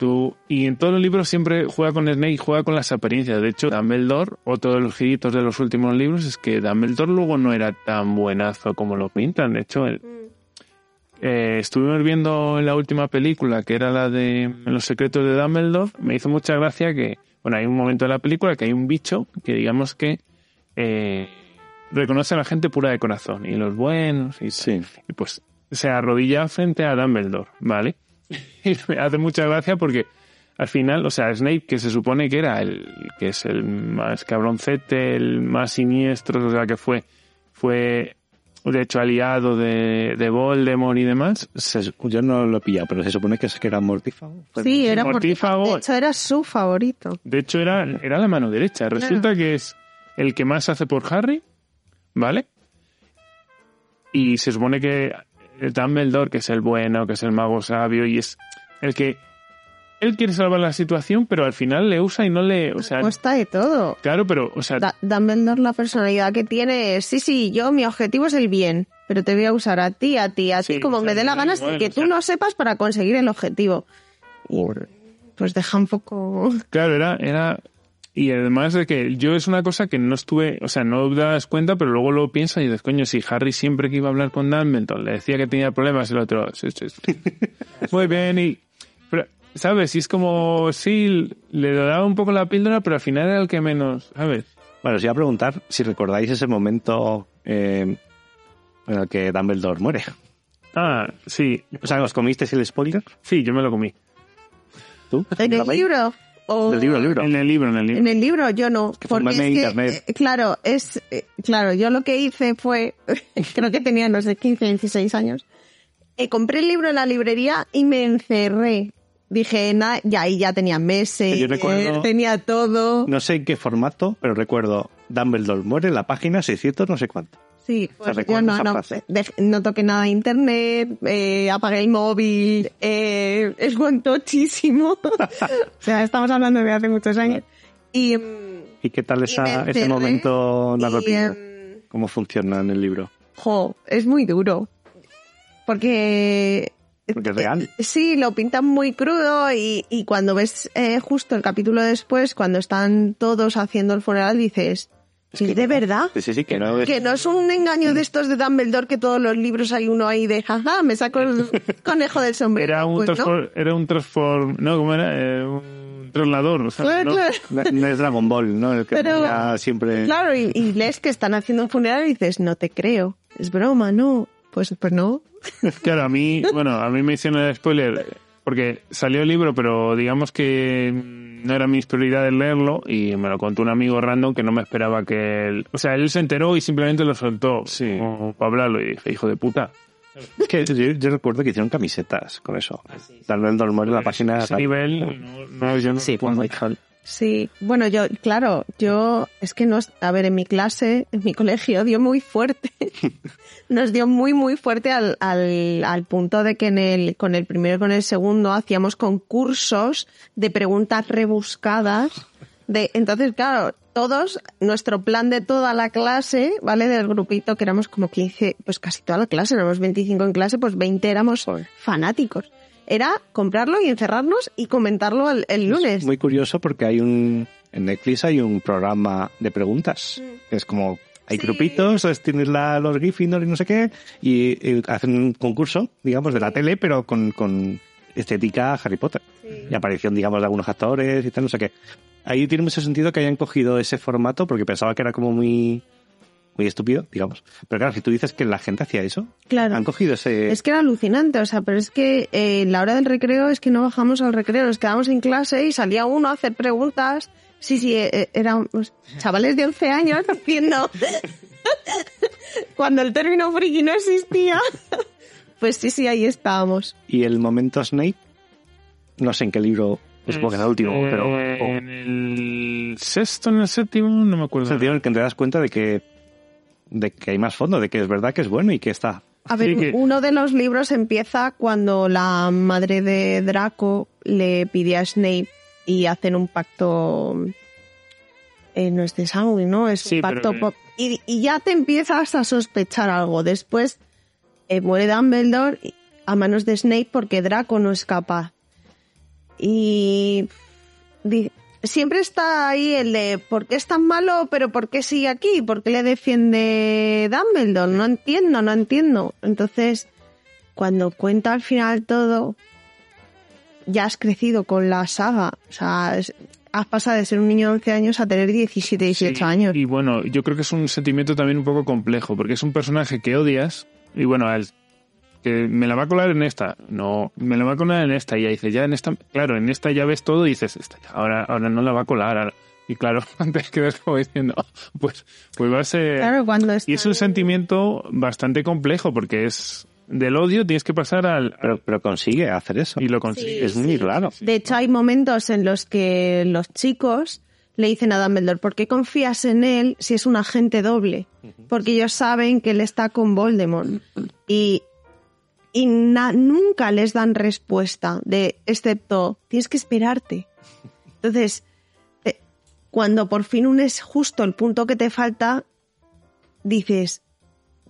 en todos los libros siempre juega con Snape y juega con las apariencias. De hecho, Dumbledore, otro de los giritos de los últimos libros, es que Dumbledore luego no era tan buenazo como lo pintan. De hecho, estuvimos viendo la última película, que era la de Los secretos de Dumbledore. Me hizo mucha gracia que, bueno, hay un momento de la película que hay un bicho que digamos que reconoce a la gente pura de corazón, y los buenos, y, sí, y pues se arrodilla frente a Dumbledore, ¿vale? Y me hace mucha gracia porque al final, o sea, Snape, que se supone que era que es el más cabroncete, el más siniestro, o sea, que fue de hecho aliado de Voldemort y demás. Yo no lo he pillado, pero se supone que era mortífago. Sí, era mortífago. De hecho, era su favorito. De hecho, era la mano derecha. Resulta que es el que más hace por Harry, ¿vale? Y se supone que el Dumbledore, que es el bueno, que es el mago sabio, y es el que... Él quiere salvar la situación, pero al final le usa y no le... O sea, cuesta de todo. Claro, pero... O sea, Dumbledore, la personalidad que tiene... Sí, yo, mi objetivo es el bien. pero te voy a usar a ti, sí, como me dé la gana, bueno, que tú no sepas, para conseguir el objetivo. Y pues deja un poco... Claro, era... Y además de que yo es una cosa que no estuve... O sea, no das cuenta, pero luego lo piensas y dices, coño, si Harry siempre que iba a hablar con Dumbledore le decía que tenía problemas, el otro... Sí. Muy bien, y... Pero, ¿sabes? Y es como... Sí, le daba un poco la píldora, pero al final era el que menos... ¿Sabes? Bueno, os iba a preguntar si recordáis ese momento en el que Dumbledore muere. Ah, sí. O sea, ¿os comisteis el spoiler? Sí, yo me lo comí. ¿Tú? ¿En el libro? En el libro. En el libro yo no. Es que porque es que, internet. Claro, yo lo que hice fue, creo que tenía, no sé, 15, 16 años, compré el libro en la librería y me encerré. Dije, ya tenía meses, recuerdo, tenía todo. No sé en qué formato, pero recuerdo, Dumbledore muere en la página 600 no sé cuánto. Sí, pues yo no toqué nada de internet, apagué el móvil, es guantochísimo. O sea, estamos hablando de hace muchos años. ¿Y qué tal ese momento narrativo? ¿Cómo funciona en el libro? Es muy duro. Porque es real. Sí, lo pintan muy crudo y cuando ves justo el capítulo después, cuando están todos haciendo el funeral, dices... Sí, ¿de verdad? Sí, que no es un engaño de estos de Dumbledore, que todos los libros hay uno ahí de jaja, me saco el conejo del sombrero. Un traslador, o sea, claro. No es Dragon Ball, ¿no? El que pero, siempre... Claro, y lees que están haciendo un funeral y dices, no te creo, es broma, ¿no? Pues no. Claro, a mí me hicieron el spoiler... Porque salió el libro, pero digamos que no era mi prioridad leerlo y me lo contó un amigo random que no me esperaba que él... O sea, él se enteró y simplemente lo soltó para hablarlo y dije, hijo de puta. Es que yo recuerdo que hicieron camisetas con eso. Tal vez el dormor de la página... Ese nivel... No, sí, pues muy cool. Sí, bueno, yo... Es que no... A ver, en mi clase, en mi colegio, dio muy fuerte... Nos dio muy, muy fuerte al punto de que con el primero y con el segundo hacíamos concursos de preguntas rebuscadas. Entonces, claro, todos, nuestro plan de toda la clase, ¿vale? Del grupito que éramos como 15, pues casi toda la clase, éramos 25 en clase, pues 20 éramos fanáticos. Era comprarlo y encerrarnos y comentarlo el lunes. Es muy curioso porque en Netflix hay un programa de preguntas, que es como... Hay grupitos, tienes los Gryffindor y no sé qué, y hacen un concurso, digamos, de la tele, pero con estética Harry Potter. Sí. Y aparición, digamos, de algunos actores y tal, no sé qué. Ahí tiene mucho sentido que hayan cogido ese formato, porque pensaba que era como muy, muy estúpido, digamos. Pero claro, si tú dices que la gente hacía eso, claro, han cogido ese... Es que era alucinante, o sea, pero es que la hora del recreo es que no bajamos al recreo, nos quedamos en clase y salía uno a hacer preguntas... Sí, eran chavales de 11 años haciendo... Cuando el término friki no existía. Pues sí, ahí estábamos. ¿Y el momento Snape? No sé en qué libro, supongo que es el último, pero... En el sexto, en el séptimo, no me acuerdo. Es el en el que te das cuenta de que hay más fondo, de que es verdad que es bueno y que está... A ver, sí, uno de los libros empieza cuando la madre de Draco le pide a Snape y hacen un pacto, no es de sangre, ¿no? Es un pacto pop. Y ya te empiezas a sospechar algo. Después muere Dumbledore a manos de Snape porque Draco no escapa. Y siempre está ahí el de ¿por qué es tan malo? ¿Pero por qué sigue aquí? ¿Por qué le defiende Dumbledore? No entiendo. Entonces, cuando cuenta al final todo... Ya has crecido con la saga, o sea, has pasado de ser un niño de 11 años a tener 17, 18 años. Y bueno, yo creo que es un sentimiento también un poco complejo, porque es un personaje que odias, y bueno, él que me la va a colar en esta, no, me la va a colar en esta, y ya dices, ya en esta, claro, en esta ya ves todo y dices, ahora no la va a colar, ahora. Y claro, antes quedas como diciendo, pues va a ser... Claro, cuando está... Y es un sentimiento bastante complejo, porque es... Del odio tienes que pasar al... Pero consigue hacer eso. Y lo consigue. Sí, es muy raro. De hecho, hay momentos en los que los chicos le dicen a Dumbledore, ¿por qué confías en él si es un agente doble? Porque ellos saben que él está con Voldemort. Y nunca les dan respuesta, excepto, tienes que esperarte. Entonces, cuando por fin unes justo el punto que te falta, dices,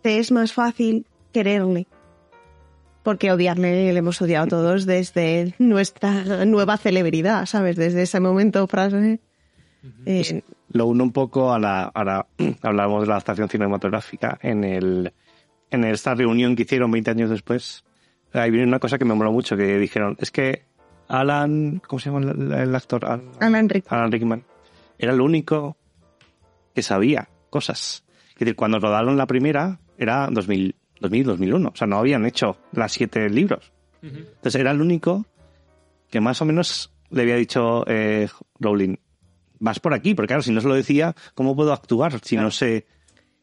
te es más fácil... quererle. Porque odiarle le hemos odiado todos desde nuestra nueva celebridad, ¿sabes? Desde ese momento, frase. Pues lo uno un poco a la... Ahora hablábamos de la adaptación cinematográfica en esta reunión que hicieron 20 años después. Ahí viene una cosa que me moló mucho, que dijeron, es que Alan... ¿Cómo se llama el actor? Alan Rickman. Era el único que sabía cosas. Es decir, cuando rodaron la primera era 2000, 2001. O sea, no habían hecho las 7 libros. Uh-huh. Entonces era el único que más o menos le había dicho Rowling, vas por aquí, porque claro, si no se lo decía, ¿cómo puedo actuar si claro. No sé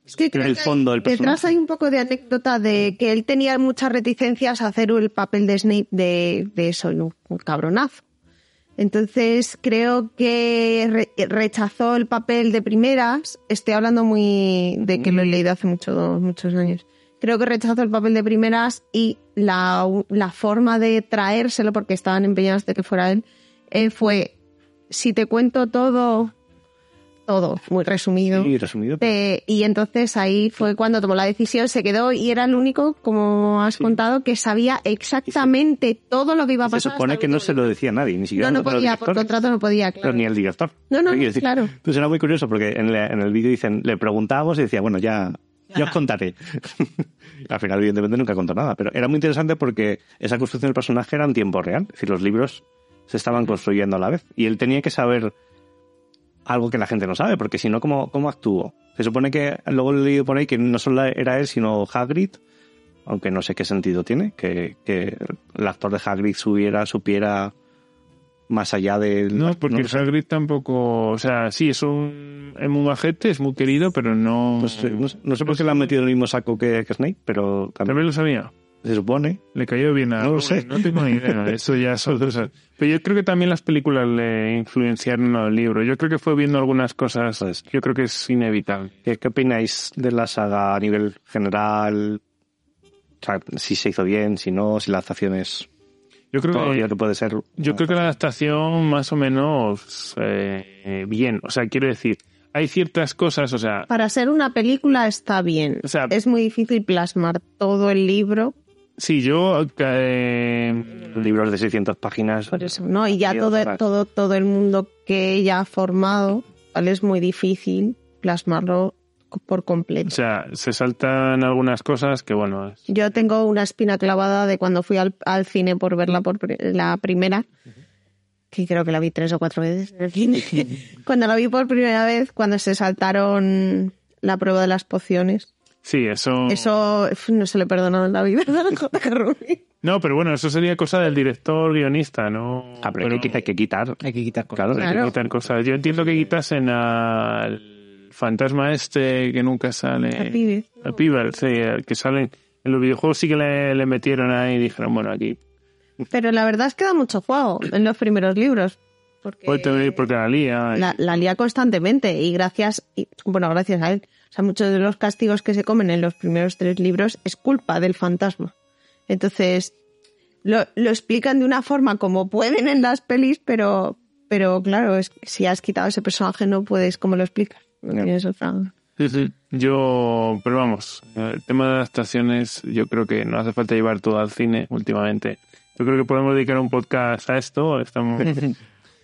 es que en el fondo del personaje? Detrás hay un poco de anécdota de que él tenía muchas reticencias a hacer el papel de Snape de eso, ¿no? Un cabronazo. Entonces creo que rechazó el papel de primeras, estoy hablando muy de que lo he leído hace muchos años, creo que rechazó el papel de primeras y la forma de traérselo, porque estaban empeñados de que fuera él, fue, si te cuento todo, muy resumido. Sí, resumido. Y entonces ahí fue cuando tomó la decisión, se quedó y era el único, como has contado, que sabía exactamente todo lo que iba a pasar. Se supone que no se lo decía nadie, ni siquiera no podía, por contrato no podía. Claro. Pero ni el director. No, claro. Entonces era muy curioso porque en el vídeo dicen, le preguntábamos y decía, bueno, ya os contaré. Al final, evidentemente, nunca contó nada, pero era muy interesante porque esa construcción del personaje era en tiempo real, es decir, los libros se estaban construyendo a la vez y él tenía que saber algo que la gente no sabe, porque si no, ¿cómo actuó? Se supone que, luego he leído por ahí, que no solo era él, sino Hagrid, aunque no sé qué sentido tiene, que el actor de Hagrid supiera más allá del... No, porque no Hagrid tampoco... O sea, sí, es muy bajete, es muy querido, pero no... Pues, no sé por qué le han metido en el mismo saco que Snape, pero... También lo sabía. Se supone. Le cayó bien a... No lo sé. No tengo ni idea. Eso ya son cosas. Pero yo creo que también las películas le influenciaron al libro. Yo creo que fue viendo algunas cosas. Pues, yo creo que es inevitable. ¿Qué opináis de la saga a nivel general? O sea, si se hizo bien, si no, si la adaptación es... Yo creo que puede ser... Yo creo que la adaptación más o menos bien. O sea, quiero decir... Hay ciertas cosas, o sea... Para ser una película está bien. O sea, es muy difícil plasmar todo el libro... Sí, yo... libros de 600 páginas... Por eso, ¿no? Y ya todo el mundo que ella ha formado, ¿vale? Es muy difícil plasmarlo por completo. O sea, se saltan algunas cosas que, bueno... Es... Yo tengo una espina clavada de cuando fui al cine por verla por la primera, que creo que la vi 3 o 4 veces en el cine. Cuando la vi por primera vez, cuando se saltaron la prueba de las pociones... Sí, eso... Eso no se le perdonó en la vida a J.K. Rowling. No, pero bueno, eso sería cosa del director guionista, ¿no? Ah, pero hay que quitar cosas. Claro, hay que quitar cosas. Yo entiendo que quitasen al fantasma este que nunca sale... A Pibel, sí, el que sale... En los videojuegos sí que le metieron ahí y dijeron, bueno, aquí... Pero la verdad es que da mucho juego en los primeros libros. Porque la lía. La lía constantemente y gracias a él. O sea, muchos de los castigos que se comen en los primeros 3 libros es culpa del fantasma. Entonces, lo explican de una forma como pueden en las pelis, pero claro, si has quitado ese personaje no puedes, ¿cómo lo explicas? No tienes otra... Sí. Pero vamos, el tema de adaptaciones yo creo que no hace falta llevar todo al cine últimamente. Yo creo que podemos dedicar un podcast a esto.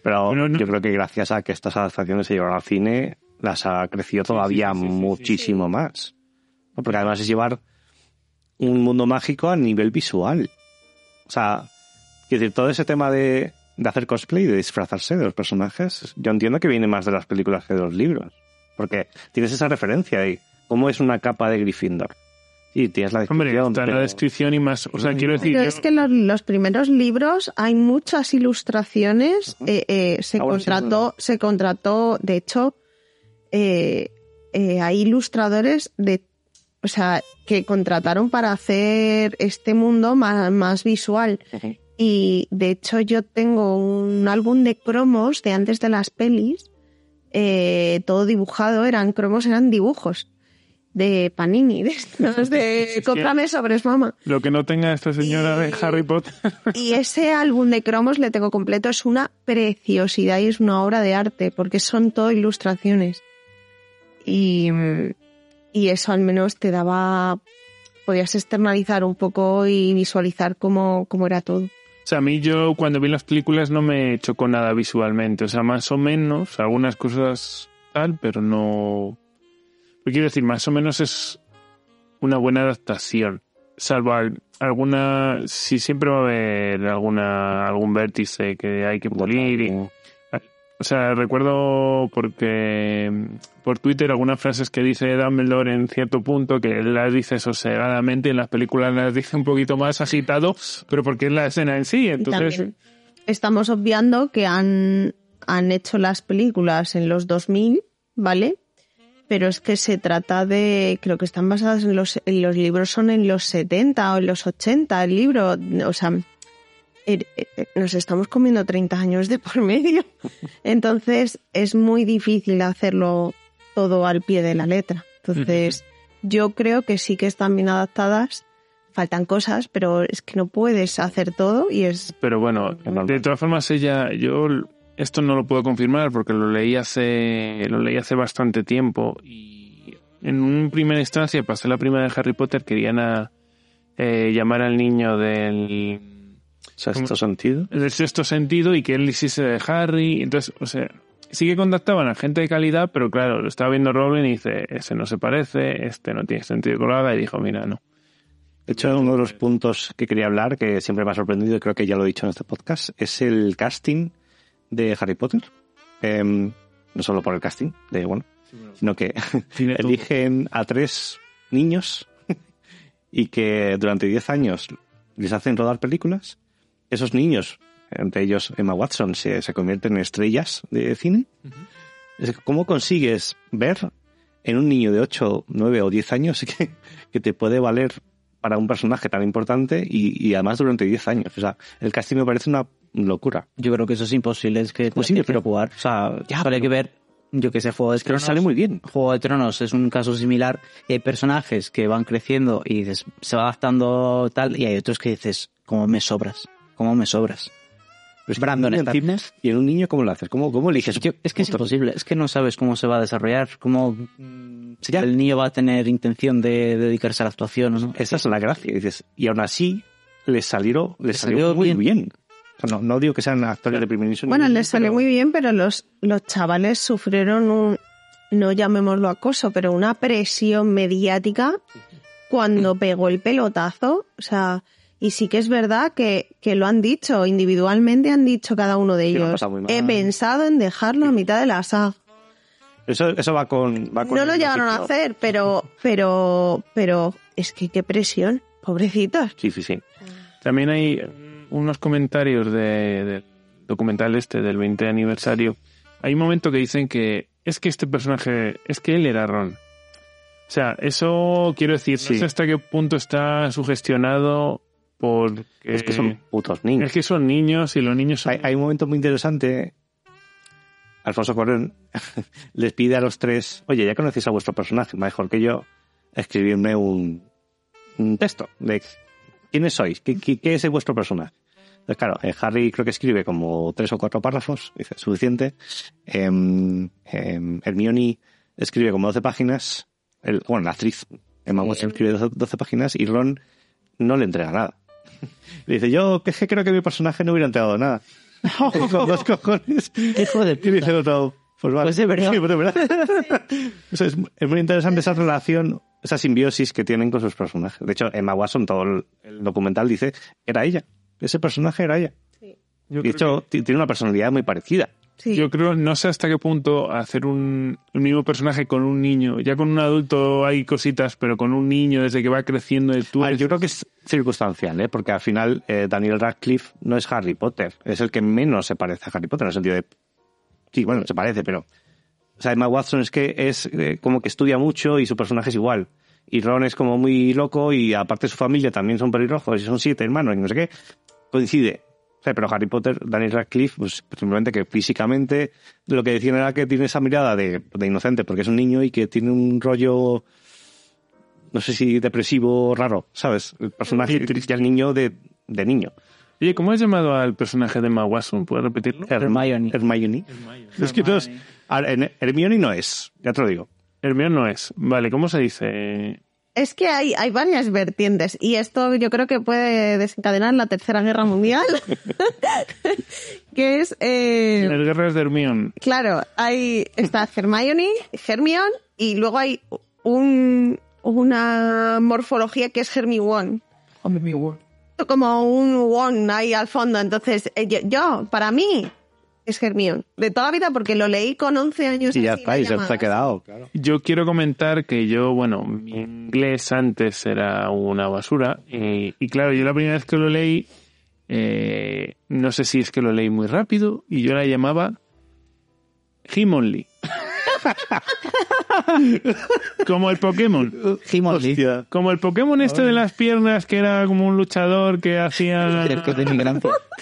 Pero bueno, yo creo que gracias a que estas adaptaciones se llevaron al cine... las ha crecido todavía muchísimo más. Porque además es llevar un mundo mágico a nivel visual. O sea, quiero decir, todo ese tema de hacer cosplay, de disfrazarse de los personajes, yo entiendo que viene más de las películas que de los libros. Porque tienes esa referencia ahí. ¿Cómo es una capa de Gryffindor? Y tienes la descripción. Hombre, está la descripción y más... O sea, quiero decir... Pero es que los primeros libros hay muchas ilustraciones. Se contrató, de hecho... hay ilustradores que contrataron para hacer este mundo más visual. Uh-huh. Y de hecho yo tengo un álbum de cromos de antes de las pelis, todo dibujado, eran dibujos de Panini, de estos de cómprame sobres mamá. Lo que no tenga esta señora de Harry Potter. Y ese álbum de cromos le tengo completo, es una preciosidad y es una obra de arte, porque son todo ilustraciones. Y eso al menos te daba podías externalizar un poco y visualizar cómo era todo. O sea, a mí yo cuando vi las películas no me chocó nada visualmente, o sea, más o menos, algunas cosas tal, pero no... Pero quiero decir, más o menos es una buena adaptación, salvo alguna... Sí, siempre va a haber algún vértice que hay que pulir y... O sea, recuerdo porque por Twitter algunas frases que dice Dumbledore en cierto punto, que él las dice sosegadamente, en las películas las dice un poquito más agitado, pero porque es la escena en sí. Entonces estamos obviando que han hecho las películas en los 2000, ¿vale? Pero es que se trata de... Creo que están basadas en los libros, son en los 70 o en los 80, el libro, o sea... Nos estamos comiendo 30 años de por medio. Entonces es muy difícil hacerlo todo al pie de la letra. Entonces yo creo que sí que están bien adaptadas. Faltan cosas, pero es que no puedes hacer todo y es... Pero bueno, de todas formas ella... Yo esto no lo puedo confirmar porque lo leí hace bastante tiempo y en una primera instancia pasé la prima de Harry Potter, querían llamar al niño del... ¿Sexto sentido? El sexto sentido y que él hiciese de Harry. Entonces, o sea, sí que contactaban a gente de calidad, pero claro, lo estaba viendo Rowling y dice, ese no se parece, este no tiene sentido que lo haga, y dijo, mira, no. De hecho, uno de los puntos que quería hablar, que siempre me ha sorprendido, y creo que ya lo he dicho en este podcast, es el casting de Harry Potter. No solo por el casting, sino que eligen a 3 niños y que durante 10 años les hacen rodar películas. Esos niños, entre ellos Emma Watson, se convierten en estrellas de cine. Uh-huh. ¿Cómo consigues ver en un niño de 8, 9 o 10 años que te puede valer para un personaje tan importante y además durante 10 años? O sea, el casting me parece una locura. Yo creo que eso es imposible. Es que posible, pero jugar. O sea, ya, pero hay que ver, yo que sé, Juego de Tronos. Pero sale muy bien. Juego de Tronos es un caso similar. Y hay personajes que van creciendo y dices, se va adaptando tal, y hay otros que dices, ¿cómo me sobras? Pues Brandon está... ¿Y en un niño cómo lo haces? ¿Cómo eliges? Es que es imposible. Es que no sabes cómo se va a desarrollar, cómo si el niño va a tener intención de dedicarse a la actuación o no. Esa es la gracia. Dices, y aún así les salió muy bien. O sea, no digo que sean actores de primer nivel. Bueno, les salió muy bien, pero los chavales sufrieron un, no llamémoslo acoso, pero una presión mediática cuando pegó el pelotazo. O sea... Y sí que es verdad que lo han dicho, individualmente han dicho cada uno de ellos. He pensado en dejarlo a mitad de la saga. Eso va con no lo llegaron a hacer, pero es que qué presión, pobrecitos. Sí, sí, sí. También hay unos comentarios del documental del 20 aniversario. Hay un momento que dicen que es que este personaje, es que él era Ron. O sea, eso quiero decir, no sé hasta qué punto está sugestionado. Porque es que son putos niños. Es que son niños y los niños son... Hay un momento muy interesante. Alfonso Cuarón les pide a los 3, oye, ya conocéis a vuestro personaje, mejor que yo, escribirme un texto de quiénes sois, qué es vuestro personaje. Entonces, claro, Harry creo que escribe como 3 o 4 párrafos, dice, suficiente. Hermione escribe como 12 páginas. La actriz Emma Watson escribe 12 páginas y Ron no le entrega nada. Le dice, yo que creo que mi personaje no hubiera entregado nada. Con 2 cojones. Hijo de puta. Y dice, no, pues vale. Pues de verdad. Sí, pues de verdad. O sea, es muy interesante esa relación, esa simbiosis que tienen con sus personajes. De hecho, Emma Watson, todo el documental dice, era ella. Ese personaje era ella. Sí. De hecho, tiene una personalidad muy parecida. Sí. Yo creo, no sé hasta qué punto hacer un mismo personaje con un niño. Ya con un adulto hay cositas, pero con un niño desde que va creciendo... Yo creo que es circunstancial, ¿eh? Porque al final Daniel Radcliffe no es Harry Potter. Es el que menos se parece a Harry Potter en el sentido de... Sí, bueno, se parece, pero... O sea, Emma Watson es que es como que estudia mucho y su personaje es igual. Y Ron es como muy loco y aparte su familia también son pelirrojos y son 7 hermanos y no sé qué. Coincide. O sea, pero Harry Potter, Daniel Radcliffe, pues simplemente que físicamente lo que decían era que tiene esa mirada de inocente porque es un niño y que tiene un rollo, no sé si depresivo o raro, ¿sabes? El personaje triste al niño de niño. Oye, ¿cómo has llamado al personaje de Emma Watson? ¿Puedes repetirlo? Hermione. Es que todos... Hermione no es, ya te lo digo. Hermione no es. Vale, ¿cómo se dice? Es que hay varias vertientes y esto yo creo que puede desencadenar la Tercera Guerra Mundial, que es... las guerras de Hermione. Claro, está Hermione, y luego hay una morfología que es Hermione. Hermione. Como un one ahí al fondo, entonces yo para mí... es Hermione, de toda la vida, porque lo leí con 11 años. Y ya está, y se os ha quedado. Claro. Yo quiero comentar que mi inglés antes era una basura, y claro, yo la primera vez que lo leí, no sé si es que lo leí muy rápido, y yo la llamaba Himonly. Como el Pokémon. Hostia. Como el Pokémon este de las piernas, que era como un luchador que hacía...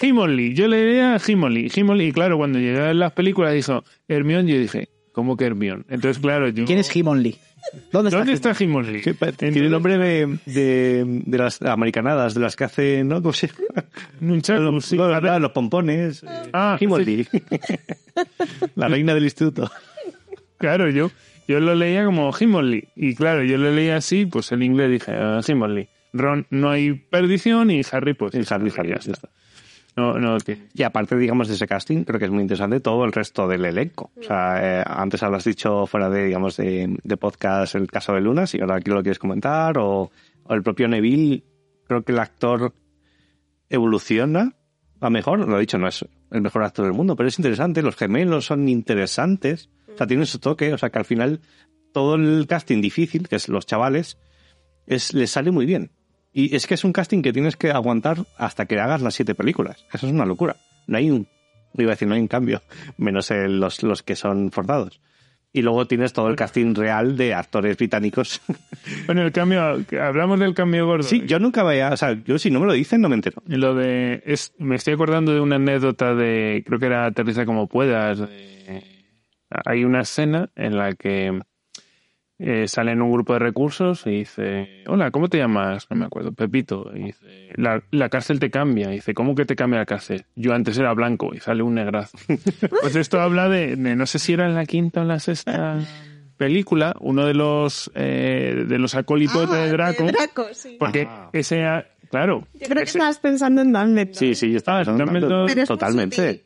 Himonly. Yo le diría Himonly. Y claro, cuando llegué a las películas dijo Hermione, yo dije, ¿cómo que Hermione? Entonces, claro, yo... ¿Quién es Himonly? ¿Dónde está Himonly? Tiene nombre de las americanadas, de las que hacen, ¿no? Los pompones. Ah, Himonly. La reina del instituto. Claro, yo lo leía como Himonly. Y claro, yo lo leía así, pues en inglés dije Himonly. Ron, no hay perdición, y Harry, pues... Y Harry, ya está. No, y aparte, digamos, de ese casting, creo que es muy interesante todo el resto del elenco. O sea, antes habrás dicho fuera de, digamos, de podcast el caso de Luna, si ahora aquí lo quieres comentar, o el propio Neville. Creo que el actor evoluciona a mejor. Lo he dicho, no es el mejor actor del mundo, pero es interesante. Los gemelos son interesantes. O sea, tienen su toque, o sea, que al final todo el casting difícil, que es los chavales, les sale muy bien. Y es que es un casting que tienes que aguantar hasta que hagas las 7 películas. Eso es una locura. No hay un cambio, menos los que son forzados. Y luego tienes todo el casting real de actores británicos. Bueno, el cambio, hablamos del cambio gordo. Sí, yo nunca vaya, o sea, yo si no me lo dicen no me entero. Me estoy acordando de una anécdota de, creo que era Aterriza como puedas, hay una escena en la que salen un grupo de recursos y dice, hola, ¿cómo te llamas? No me acuerdo, Pepito. Y dice, la cárcel te cambia. Y dice, ¿cómo que te cambia la cárcel? Yo antes era blanco, y sale un negrazo. Pues esto habla de, no sé si era en la quinta o en la sexta película, uno de los acólitos de Draco. De Draco, sí. Porque ese, claro. Yo creo que estabas pensando en Dumbledore. Sí, yo estaba pensando en Dumbledore. Totalmente.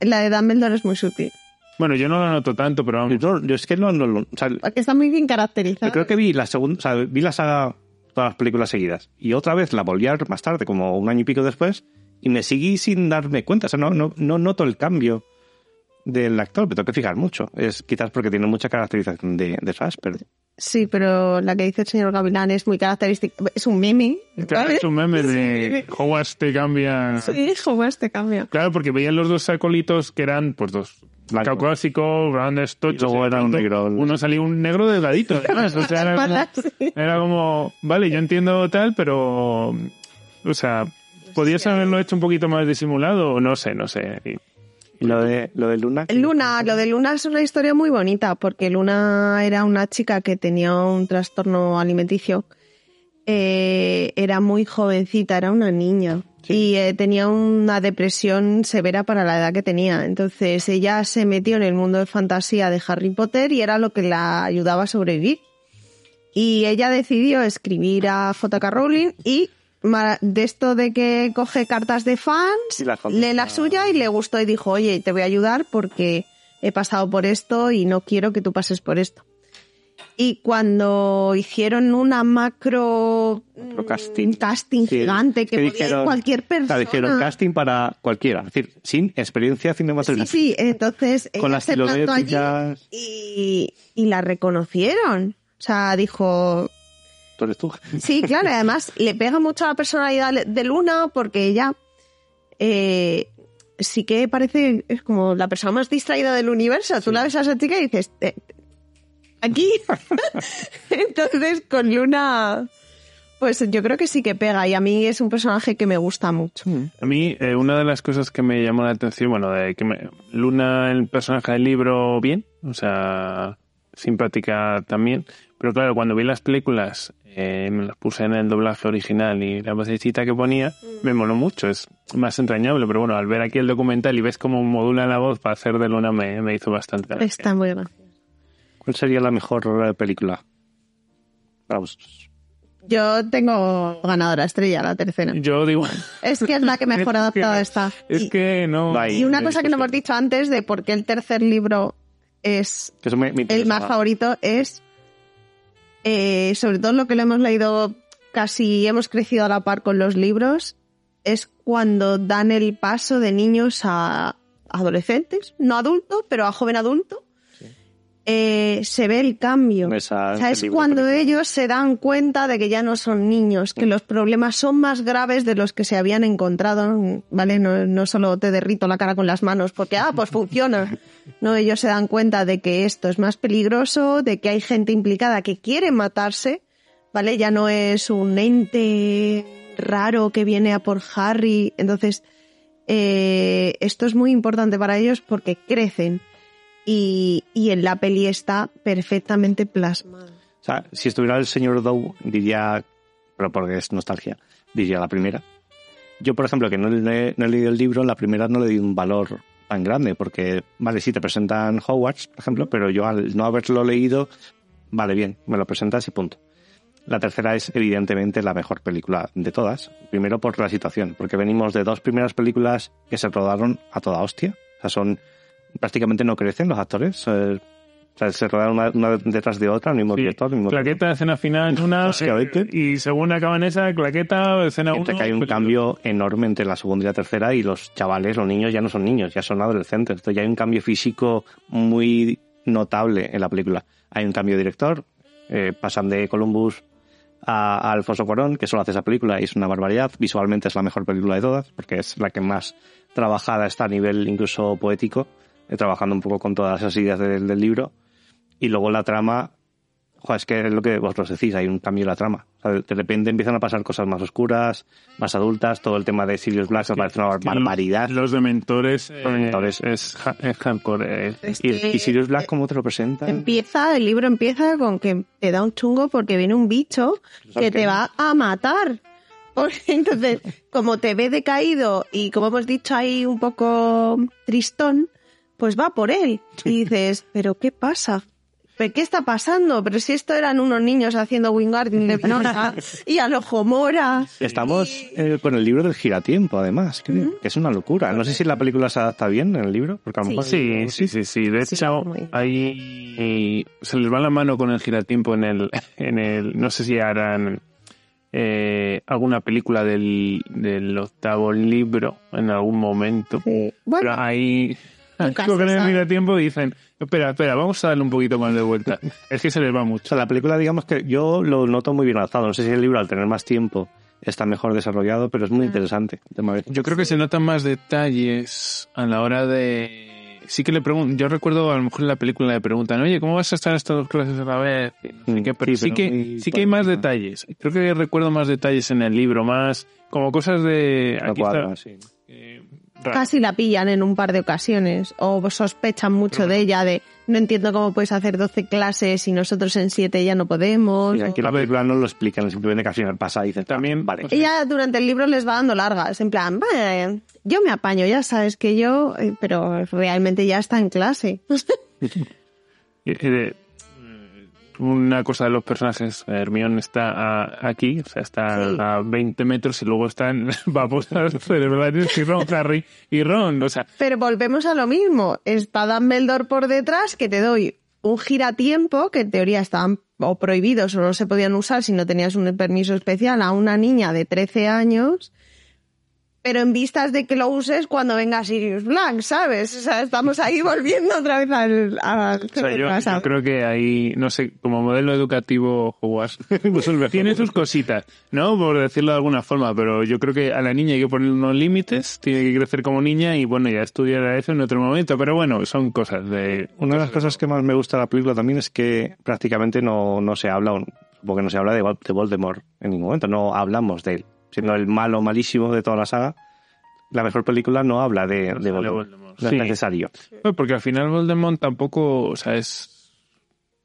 La de Dumbledore es muy sutil. Bueno, yo no lo noto tanto, pero vamos. Yo es que no, o sea, porque está muy bien caracterizado. Yo creo que vi la segunda, o sea, vi la saga, todas las películas seguidas, y otra vez la volví a ver más tarde, como un año y pico después, y me seguí sin darme cuenta. O sea, no noto el cambio del actor, me tengo que fijar mucho. Es quizás porque tiene mucha caracterización de Flash, pero... Sí, pero la que dice el señor Gavilán es muy característica. Es un meme. Claro, es un meme de Hogwarts te cambia. Sí, Hogwarts te cambia. Claro, porque veían los dos acólitos que eran, pues, dos caucásicos, grandes, tochos. Luego era un negro. Uno salía un negro delgadito, además. O sea, era como, vale, yo entiendo tal, pero... O sea, podías haberlo hecho un poquito más disimulado, no sé. Lo de Luna. Lo de Luna es una historia muy bonita, porque Luna era una chica que tenía un trastorno alimenticio. Era muy jovencita, era una niña. Sí. Y tenía una depresión severa para la edad que tenía. Entonces ella se metió en el mundo de fantasía de Harry Potter y era lo que la ayudaba a sobrevivir. Y ella decidió escribir a J.K. Rowling y... de esto de que coge cartas de fans, lee la suya y le gustó y dijo, oye, te voy a ayudar porque he pasado por esto y no quiero que tú pases por esto. Y cuando hicieron una casting sí, gigante que podía ir cualquier persona. Dijeron casting para cualquiera, es decir, sin experiencia cinematográfica. Sí, entonces con las siluetas y la reconocieron. O sea, dijo... ¿Eres tú? Sí, claro, y además le pega mucho a la personalidad de Luna porque ella sí que parece, es como la persona más distraída del universo. Sí. Tú la ves a esa chica y dices, aquí. Entonces con Luna, pues yo creo que sí que pega, y a mí es un personaje que me gusta mucho. A mí una de las cosas que me llamó la atención, bueno, de que Luna, el personaje del libro, bien, o sea, simpática también, pero claro, cuando vi las películas, me las puse en el doblaje original y la vocecita que ponía me moló mucho, es más entrañable. Pero bueno, al ver aquí el documental y ves cómo modula la voz para hacer de Luna, me hizo bastante gracia. Está muy gracioso. ¿Cuál sería la mejor película? Vamos. Yo tengo ganadora estrella, la tercera. Yo digo... Es que es la que mejor adaptada está. Es que no... Y una cosa que no hemos dicho antes de por qué el tercer libro es el más favorito es... sobre todo lo que lo hemos leído, casi hemos crecido a la par con los libros, es cuando dan el paso de niños a adolescentes, no adultos, pero a joven adulto. Se ve el cambio. O sea, es cuando ellos se dan cuenta de que ya no son niños, que los problemas son más graves de los que se habían encontrado, ¿vale? No solo te derrito la cara con las manos porque, pues funciona. No, ellos se dan cuenta de que esto es más peligroso, de que hay gente implicada que quiere matarse, ¿vale? Ya no es un ente raro que viene a por Harry. Entonces, esto es muy importante para ellos porque crecen. Y en la peli está perfectamente plasmado. O sea, si estuviera el señor Dow, diría, pero porque es nostalgia, diría la primera. Yo, por ejemplo, que no he leído el libro, la primera no le di un valor tan grande, porque, vale, sí, te presentan Hogwarts, por ejemplo, pero yo al no haberlo leído, vale, bien, me lo presentas y punto. La tercera es, evidentemente, la mejor película de todas, primero por la situación, porque venimos de dos primeras películas que se rodaron a toda hostia, o sea, son... prácticamente no crecen los actores. O sea, se rodan una detrás de otra, el mismo director. Sí, claqueta, escena final, una. Y según acaban esa, claqueta, escena uno. Hay un cambio enorme entre la segunda y la tercera, y los chavales, los niños, ya no son niños, ya son adolescentes. Entonces ya hay un cambio físico muy notable en la película. Hay un cambio de director, pasan de Columbus a Alfonso Cuarón, que solo hace esa película y es una barbaridad. Visualmente es la mejor película de todas, porque es la que más trabajada está a nivel incluso poético, trabajando un poco con todas esas ideas del libro. Y luego la trama, es que es lo que vosotros decís, hay un cambio en la trama. O sea, de repente empiezan a pasar cosas más oscuras, más adultas, todo el tema de Sirius Black me parece una barbaridad. Los Dementores, es hardcore. Y Sirius Black, ¿cómo te lo presenta? El libro empieza con que te da un chungo porque viene un bicho que te va a matar. Entonces, como te ve decaído y como hemos dicho ahí un poco tristón, pues va por él. Y dices, ¿pero qué pasa? ¿Pero qué está pasando? Pero si esto eran unos niños haciendo Wingardium Leviosa y al ojo mora. Estamos con el libro del Giratiempo, además, creo, que es una locura. No sé si la película se adapta bien en el libro. Porque sí. De hecho, ahí se les va la mano con el Giratiempo en el no sé si harán alguna película del octavo libro en algún momento. Sí. Bueno. Pero ahí... Creo que en el Giratiempo dicen, espera, vamos a darle un poquito más de vuelta. Es que se les va mucho. O sea, la película, digamos que yo lo noto muy bien adaptado. No sé si el libro, al tener más tiempo, está mejor desarrollado, pero es muy interesante. Yo creo que se notan más detalles a la hora de... Sí que le pregunto, yo recuerdo a lo mejor en la película le preguntan, oye, ¿cómo vas a estar estas dos clases a la vez? Pero sí que hay más detalles. Creo que recuerdo más detalles en el libro, más como cosas de... Aquí cuadra, está, sí. Casi la pillan en un par de ocasiones o sospechan mucho de ella, de no entiendo cómo puedes hacer 12 clases y nosotros en 7 ya no podemos. Y aquí la película no lo explican, simplemente casi me pasa y dicen, también, vale. Ella durante el libro les va dando largas, en plan, yo me apaño, ya sabes que yo, pero realmente ya está en clase. Una cosa de los personajes, Hermione está aquí, o sea, está a 20 metros y luego están babosadas cerebrales y Ron, Harry y Ron, o sea... Pero volvemos a lo mismo, está Dumbledore por detrás, que te doy un giratiempo, que en teoría estaban o prohibidos o no se podían usar si no tenías un permiso especial a una niña de 13 años... Pero en vistas de que lo uses cuando venga Sirius Black, ¿sabes? O sea, estamos ahí volviendo otra vez yo creo que ahí, no sé, como modelo educativo Hogwarts, tiene sus cositas, ¿no? Por decirlo de alguna forma, pero yo creo que a la niña hay que poner unos límites, tiene que crecer como niña y bueno, ya estudiará eso en otro momento, pero bueno, son cosas de... Una de las cosas que más me gusta de la película también es que prácticamente no se habla, porque no se habla de Voldemort en ningún momento, no hablamos de él. Siendo el malo malísimo de toda la saga, la mejor película no habla de Voldemort. No es necesario. Porque al final Voldemort tampoco, o sea, es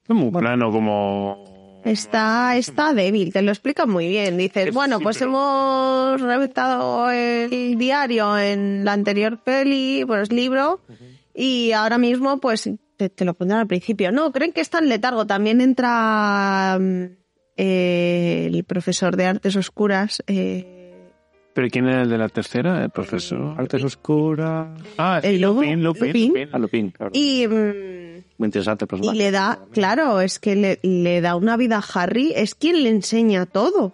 muy plano como... Está débil, te lo explican muy bien. Dices, hemos reventado el diario en la anterior peli, pues libro, y ahora mismo pues te lo pondrán al principio. No, creen que está en letargo. También entra... el profesor de Artes Oscuras. ¿Pero quién era el de la tercera? El profesor. Artes Oscuras. Ah, es Lupin. Claro. Y, muy interesante el personaje. Y le da, claro, es que le da una vida a Harry, es quien le enseña todo.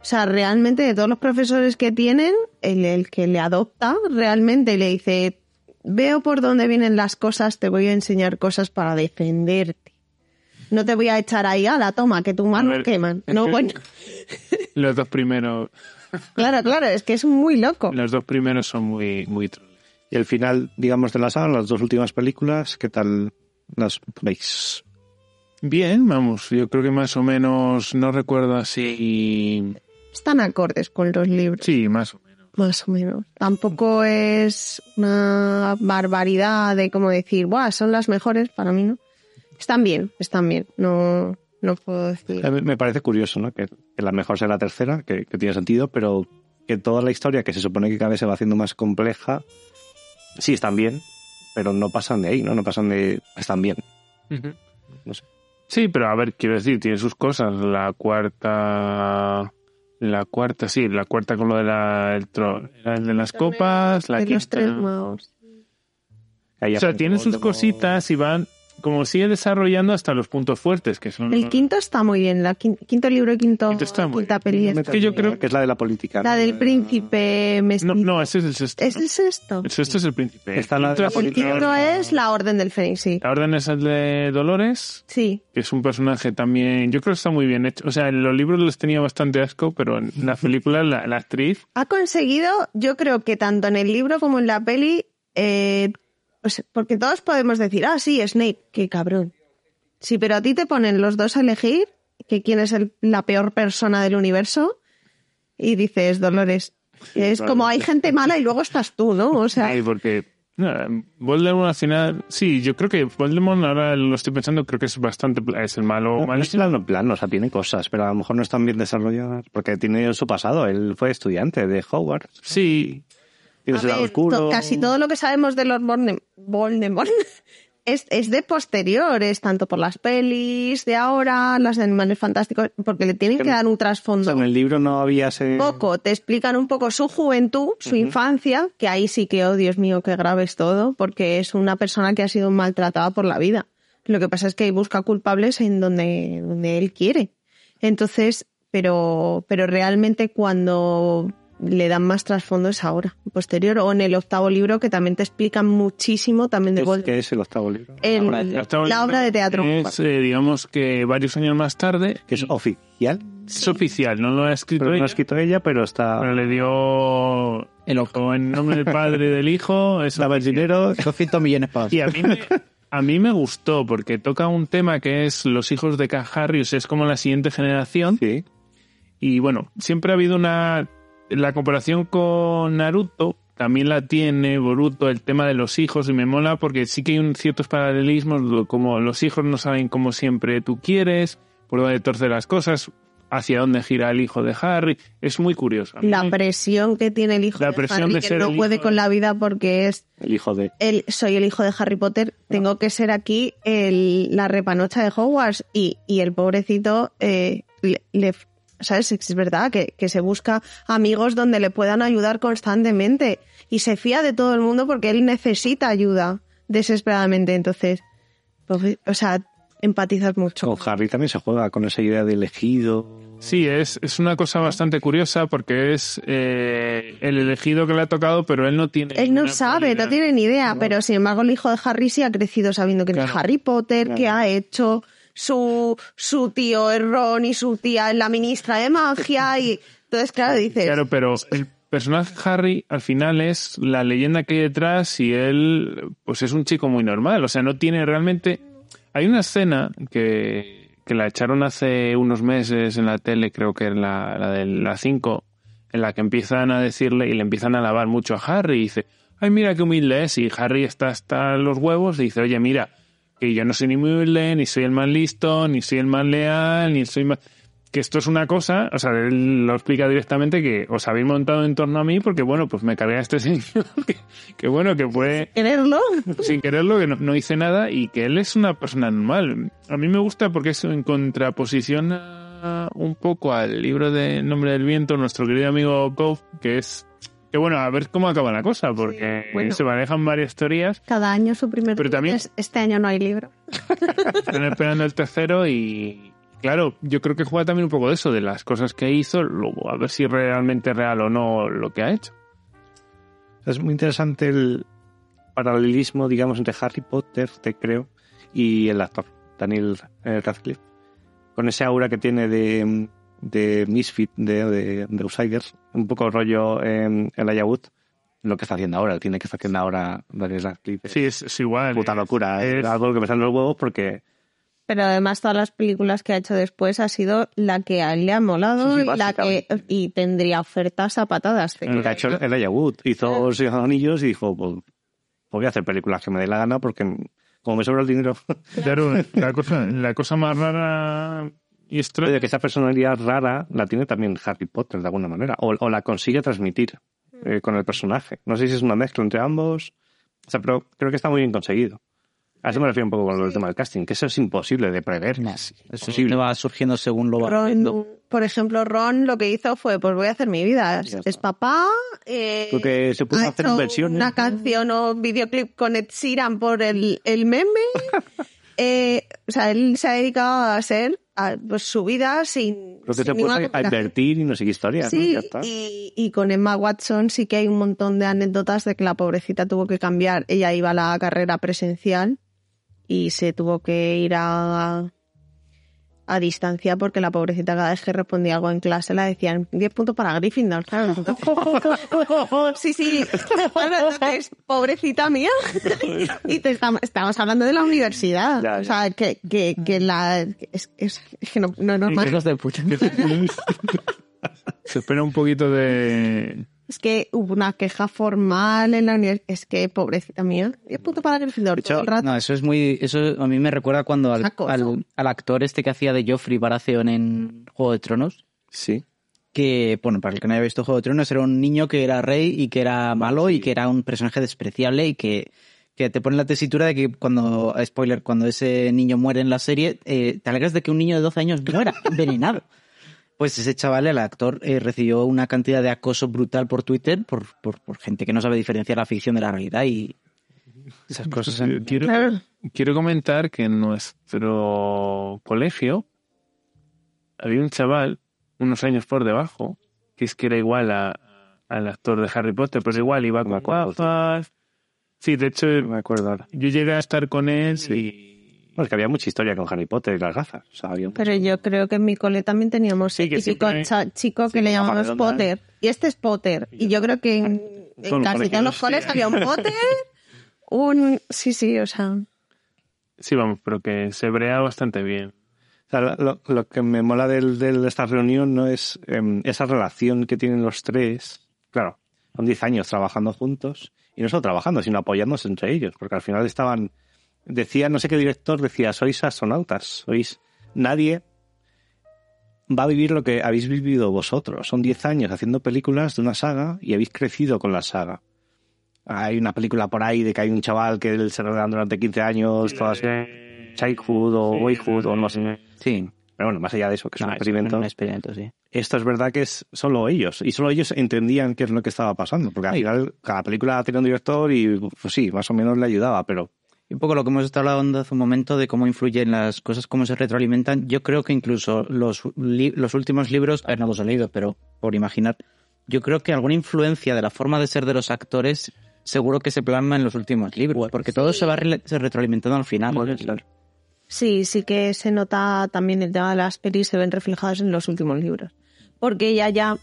O sea, realmente de todos los profesores que tienen, el que le adopta realmente le dice, veo por dónde vienen las cosas, te voy a enseñar cosas para defenderte. No te voy a echar ahí a la toma, que tu mano queman. No, bueno. Los dos primeros... Claro, es que es muy loco. Los dos primeros son muy, muy... Y el final, digamos, de la saga, las dos últimas películas, ¿qué tal las veis? Bien, vamos, yo creo que más o menos, no recuerdo así... Están acordes con los libros. Sí, más o menos. Más o menos. Tampoco es una barbaridad de como decir, ¡buah! Son las mejores, para mí, ¿no? Están bien. No puedo decir. Me parece curioso, ¿no? Que la mejor sea la tercera, que tiene sentido, pero que toda la historia, que se supone que cada vez se va haciendo más compleja, sí, están bien, pero no pasan de ahí, ¿no? Están bien. Uh-huh. No sé. Sí, pero a ver, quiero decir, tiene sus cosas. La cuarta con lo de el de las copas, la quinta... De los tres magos. O sea, tiene sus cositas y van... Como sigue desarrollando hasta los puntos fuertes, que son... El quinto está muy bien, quinto libro y quinta peli. Es que yo creo que es la de la política. La del príncipe mestizo. No, ese es el sexto. ¿Es el sexto? El sexto es el príncipe. El quinto es la Orden del Fénix, sí. La Orden es el de Dolores. Sí. Que es un personaje también... Yo creo que está muy bien hecho. O sea, en los libros les tenía bastante asco, pero en la película la actriz... Ha conseguido, yo creo que tanto en el libro como en la peli... porque todos podemos decir, sí, Snape, qué cabrón. Sí, pero a ti te ponen los dos a elegir que quién es la peor persona del universo y dices, Dolores. Sí, es claro. Como hay gente mala y luego estás tú, ¿no? O sea... porque Voldemort al final... Sí, yo creo que Voldemort, ahora lo estoy pensando, creo que es bastante... Es el malo... No es el plano, o sea, tiene cosas, pero a lo mejor no están bien desarrolladas porque tiene su pasado. Él fue estudiante de Hogwarts. Sí... A ver, casi todo lo que sabemos de Lord Voldemort es de posteriores, tanto por las pelis de ahora, las de Animales Fantásticos, porque le tienen que dar un trasfondo. O sea, en el libro no había ese... Poco, te explican un poco su juventud, su infancia, que ahí sí que, oh Dios mío, que grave es todo, porque es una persona que ha sido maltratada por la vida. Lo que pasa es que busca culpables en donde él quiere. Entonces, pero realmente cuando... le dan más trasfondo es ahora, posterior, o en el octavo libro, que también te explican muchísimo también de Voldemort. ¿Qué es el octavo libro? La obra de teatro. Es, digamos que varios años más tarde... Que es oficial. Sí. Es oficial, no lo ha escrito ella. No lo ha escrito ella, pero está... Pero le dio... En nombre del Padre y del Hijo... Es Lavallero, 200 millones para... Y a mí me gustó, porque toca un tema que es los hijos de Harry, o sea, es como la siguiente generación. Sí. Y bueno, siempre ha habido una... La comparación con Naruto también la tiene Boruto, el tema de los hijos, y me mola porque sí que hay ciertos paralelismos, como los hijos no saben cómo siempre tú quieres, por dónde torcer las cosas, hacia dónde gira el hijo de Harry. Es muy curioso. La presión que tiene el hijo de Harry, de que no puede con la vida porque es... El hijo de... soy el hijo de Harry Potter, tengo que ser aquí la repanocha de Hogwarts, y el pobrecito le ¿sabes? Es verdad que se busca amigos donde le puedan ayudar constantemente y se fía de todo el mundo porque él necesita ayuda desesperadamente. Entonces, pues, o sea, empatizas mucho. Con Harry también se juega con esa idea de elegido. Sí, es una cosa bastante curiosa porque es el elegido que le ha tocado, pero él no tiene... Él no sabe, no tiene ni idea, no. Pero sin embargo el hijo de Harry sí ha crecido sabiendo que es Harry Potter, que ha hecho... Su tío es Ron y su tía es la ministra de magia, y entonces claro dices... Claro, pero el personaje Harry al final es la leyenda que hay detrás y él pues es un chico muy normal, o sea, no tiene realmente... Hay una escena que la echaron hace unos meses en la tele, creo que es la de la 5, en la que empiezan a decirle y le empiezan a alabar mucho a Harry y dice, ay mira qué humilde es, y Harry está hasta los huevos y dice, oye mira... que yo no soy ni muy humilde, ni soy el más listo, ni soy el más leal, ni soy más... Que esto es una cosa, o sea, él lo explica directamente, que os habéis montado en torno a mí porque, bueno, pues me cargué a este señor, que bueno, que puede... Sin quererlo, que no hice nada, y que él es una persona normal. A mí me gusta porque es en contraposición a... un poco al libro de Nombre del Viento, nuestro querido amigo Goff, que es... Que bueno, a ver cómo acaba la cosa, porque sí, bueno, se manejan varias teorías. Cada año su primer libro, también... este año no hay libro. Están esperando el tercero y... Claro, yo creo que juega también un poco de eso, de las cosas que hizo, luego a ver si realmente es real o no lo que ha hecho. Es muy interesante el paralelismo, digamos, entre Harry Potter, te creo, y el actor, Daniel Radcliffe, con ese aura que tiene de misfit, de outsiders, un poco rollo el Ayahuud, lo que está haciendo ahora, tiene que estar haciendo ahora Daniel Radcliffe. Sí, es igual. Puta locura, es algo que me sale los huevos porque... Pero además todas las películas que ha hecho después ha sido la que a él le ha molado, sí, la que y tendría ofertas a patadas. El que ha hecho el Elijah Wood, hizo Señor de los Anillos y dijo, pues voy a hacer películas que me dé la gana porque como me sobra el dinero. Claro, la cosa más rara y extraña. Oye, que esa personalidad rara la tiene también Harry Potter de alguna manera, o la consigue transmitir con el personaje. No sé si es una mezcla entre ambos, o sea, pero creo que está muy bien conseguido. A eso me refiero un poco con el tema del casting, que eso es imposible de prever. No, es imposible. Va surgiendo según lo va haciendo. Por ejemplo, Ron lo que hizo fue, pues voy a hacer mi vida. Es papá... Porque se puso a hacer versiones. Una canción o videoclip con Ed Sheeran por el meme. O sea, él se ha dedicado a hacer pues, su vida sin... Creo que se puso a invertir y no sé qué historia. Sí, ¿no? Ya está. Y con Emma Watson sí que hay un montón de anécdotas de que la pobrecita tuvo que cambiar. Ella iba a la carrera presencial y se tuvo que ir a distancia porque la pobrecita cada vez que respondía algo en clase la decían 10 puntos para Gryffindor. Claro. Sí, sí. Entonces, pobrecita mía. Y estamos hablando de la universidad. Ya, ya. O sea, que la... Es que no es normal. Hijos de puta. Se espera un poquito de... Es que hubo una queja formal en la universidad. Es que, pobrecita mía, es punto para Gryffindor todo el rato. No, eso es muy... Eso a mí me recuerda cuando al actor este que hacía de Joffrey Baratheon en Juego de Tronos. Sí. Que, bueno, para el que no haya visto Juego de Tronos, era un niño que era rey y que era malo, sí, y que era un personaje despreciable y que te pone la tesitura de que cuando, spoiler, cuando ese niño muere en la serie, te alegras de que un niño de 12 años muera envenenado. Pues ese chaval, el actor, recibió una cantidad de acoso brutal por Twitter por gente que no sabe diferenciar la ficción de la realidad y esas cosas. Quiero comentar que en nuestro colegio había un chaval, unos años por debajo, que es que era igual al actor de Harry Potter, pero igual iba con gafas. Sí, de hecho, me acuerdo ahora. Yo llegué a estar con él y... Porque había mucha historia con Harry Potter y las gafas. O sea, pero yo creo que en mi cole también teníamos chico que le llamamos Potter. Y este es Potter. Y yo creo que en casi todos los coles había un Potter. Sí, sí, o sea... Sí, vamos, pero que se brea bastante bien. O sea, lo que me mola de esta reunión no es esa relación que tienen los tres. Claro, son 10 años trabajando juntos. Y no solo trabajando, sino apoyándose entre ellos. Porque al final estaban... Decía, no sé qué director, decía, sois astronautas, sois... Nadie va a vivir lo que habéis vivido vosotros. Son 10 años haciendo películas de una saga y habéis crecido con la saga. Hay una película por ahí de que hay un chaval que él se rodean durante 15 años, todas... Childhood o Boyhood o no sé. Sí. Pero bueno, más allá de eso, que es un experimento. Es un experimento, sí. Esto es verdad que es solo ellos. Y solo ellos entendían qué es lo que estaba pasando. Porque al final cada película tenía un director y pues sí, más o menos le ayudaba, pero... Un poco lo que hemos estado hablando hace un momento de cómo influyen las cosas, cómo se retroalimentan. Yo creo que incluso los últimos libros, no los he leído, pero por imaginar, yo creo que alguna influencia de la forma de ser de los actores seguro que se plasma en los últimos libros, porque todo se va retroalimentando al final. Sí, sí que se nota también el tema de las pelis, se ven reflejadas en los últimos libros, porque ella ya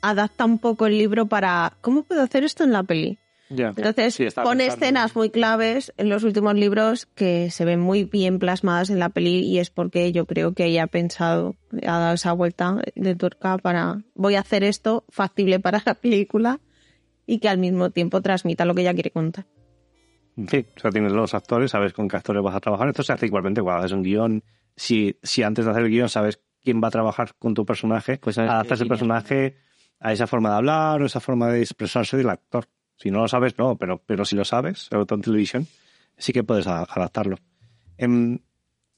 adapta un poco el libro para ¿cómo puedo hacer esto en la peli? Yeah. Entonces sí, pone escenas muy claves en los últimos libros que se ven muy bien plasmadas en la peli y es porque yo creo que ella ha pensado, ha dado esa vuelta de tuerca para voy a hacer esto factible para la película y que al mismo tiempo transmita lo que ella quiere contar. Sí, o sea, tienes los actores, sabes con qué actores vas a trabajar. Esto se hace igualmente cuando haces un guión. Si antes de hacer el guión sabes quién va a trabajar con tu personaje, pues adaptas el personaje a esa forma de hablar o esa forma de expresarse del actor. Si no lo sabes, no, pero si lo sabes, sobre todo en televisión, sí que puedes adaptarlo.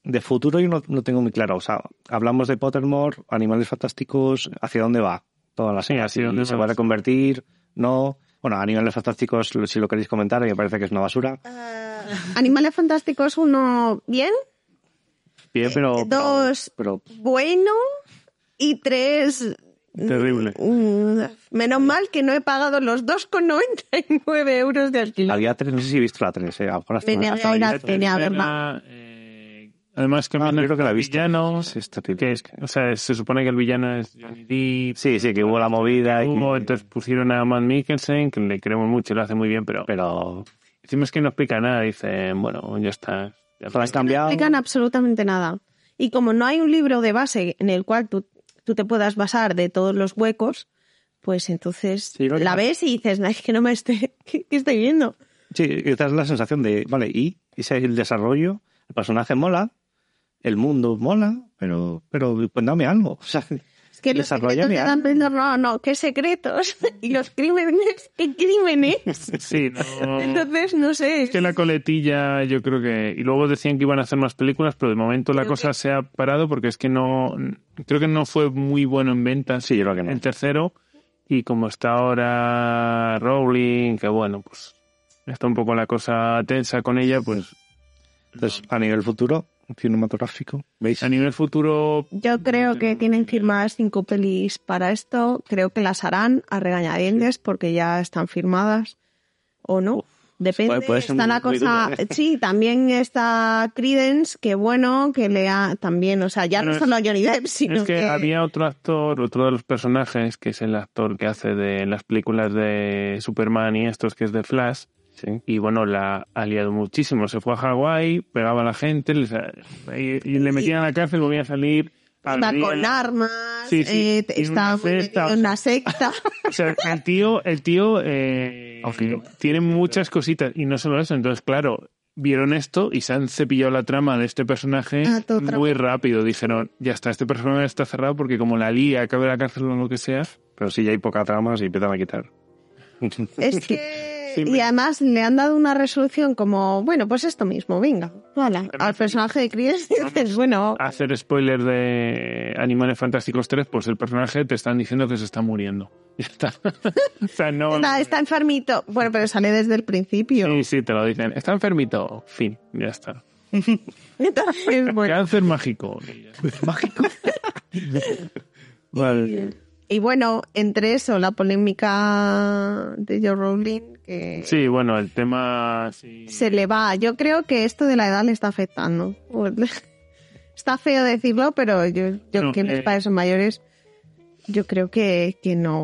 de futuro yo no tengo muy claro. O sea, hablamos de Pottermore, Animales Fantásticos, ¿hacia dónde va toda la serie? ¿Hacia dónde se va a convertir? No. Bueno, Animales Fantásticos, si lo queréis comentar, me parece que es una basura. Animales Fantásticos, uno, bien. Bien, pero... dos, pero... bueno. Y tres... terrible. Menos mal que no he pagado los 2,99 euros de alquiler. Había tres, no sé si he visto la tres. Además, que creo que la he visto. Villano, sí, es terrible. Que es, o sea, se supone que el villano es Johnny Depp. Sí, sí, que hubo la movida. Entonces pusieron a Matt Mikkelsen, que le queremos mucho y lo hace muy bien, pero encima es que no explica nada. Dicen, bueno, ya está. Ya has cambiado. No explican absolutamente nada. Y como no hay un libro de base en el cual tú te puedas basar de todos los huecos, pues entonces sí, la ves y dices, es que no me estoy... ¿Qué estoy viendo? Sí, y te das la sensación de, vale, y ese es el desarrollo, el personaje mola, el mundo mola, pero pues dame algo. O sea, es que los secretos te dan pena, no, qué secretos. Y los crímenes, qué crímenes. Sí, no. Entonces, no sé. Es que la coletilla, yo creo que... Y luego decían que iban a hacer más películas, pero de momento creo la cosa se ha parado porque es que no... Creo que no fue muy bueno en ventas. Sí, yo creo que no. En tercero. Y como está ahora Rowling, que bueno, pues está un poco la cosa tensa con ella, pues... Entonces, a nivel futuro... cinematográfico, ¿veis? A nivel futuro... Yo creo que tienen firmadas 5 pelis para esto. Creo que las harán a regañadientes porque ya están firmadas. ¿O no? Depende. Puede está la cosa... Duro, ¿eh? Sí, también está Credence, que bueno, que lea también... O sea, ya no solo Johnny Depp, sino es que... había otro actor, otro de los personajes, que es el actor que hace de las películas de Superman y estos, que es de Flash. Sí. Y bueno, la ha liado muchísimo. Se fue a Hawái, pegaba a la gente y le metían a la cárcel, volvía a salir. Iba con armas, sí, sí. Estaba en una secta. O sea, el tío tiene muchas cositas y no solo eso. Entonces, claro, vieron esto y se han cepillado la trama de este personaje muy rápido. Dijeron, ya está, este personaje está cerrado porque como la lía, cabe la cárcel o lo que sea. Pero sí, ya hay poca trama, se empiezan a quitar. Es que... Sí, y además le han dado una resolución como, bueno, pues esto mismo, venga, voilà, al personaje de Cries dices, bueno... Hacer spoiler de Animales Fantásticos 3, pues el personaje te están diciendo que se está muriendo. Ya está. O sea, no... Está enfermito. Bueno, pero sale desde el principio. Sí, sí, te lo dicen. Está enfermito. Fin, ya está. Entonces, bueno. Cáncer mágico. Mágico. Vale. Y bueno, entre eso, la polémica de J.K. Rowling, que... Sí, bueno, el tema... Sí. Se le va. Yo creo que esto de la edad le está afectando. Está feo decirlo, pero yo no, que mis padres son mayores, yo creo que no.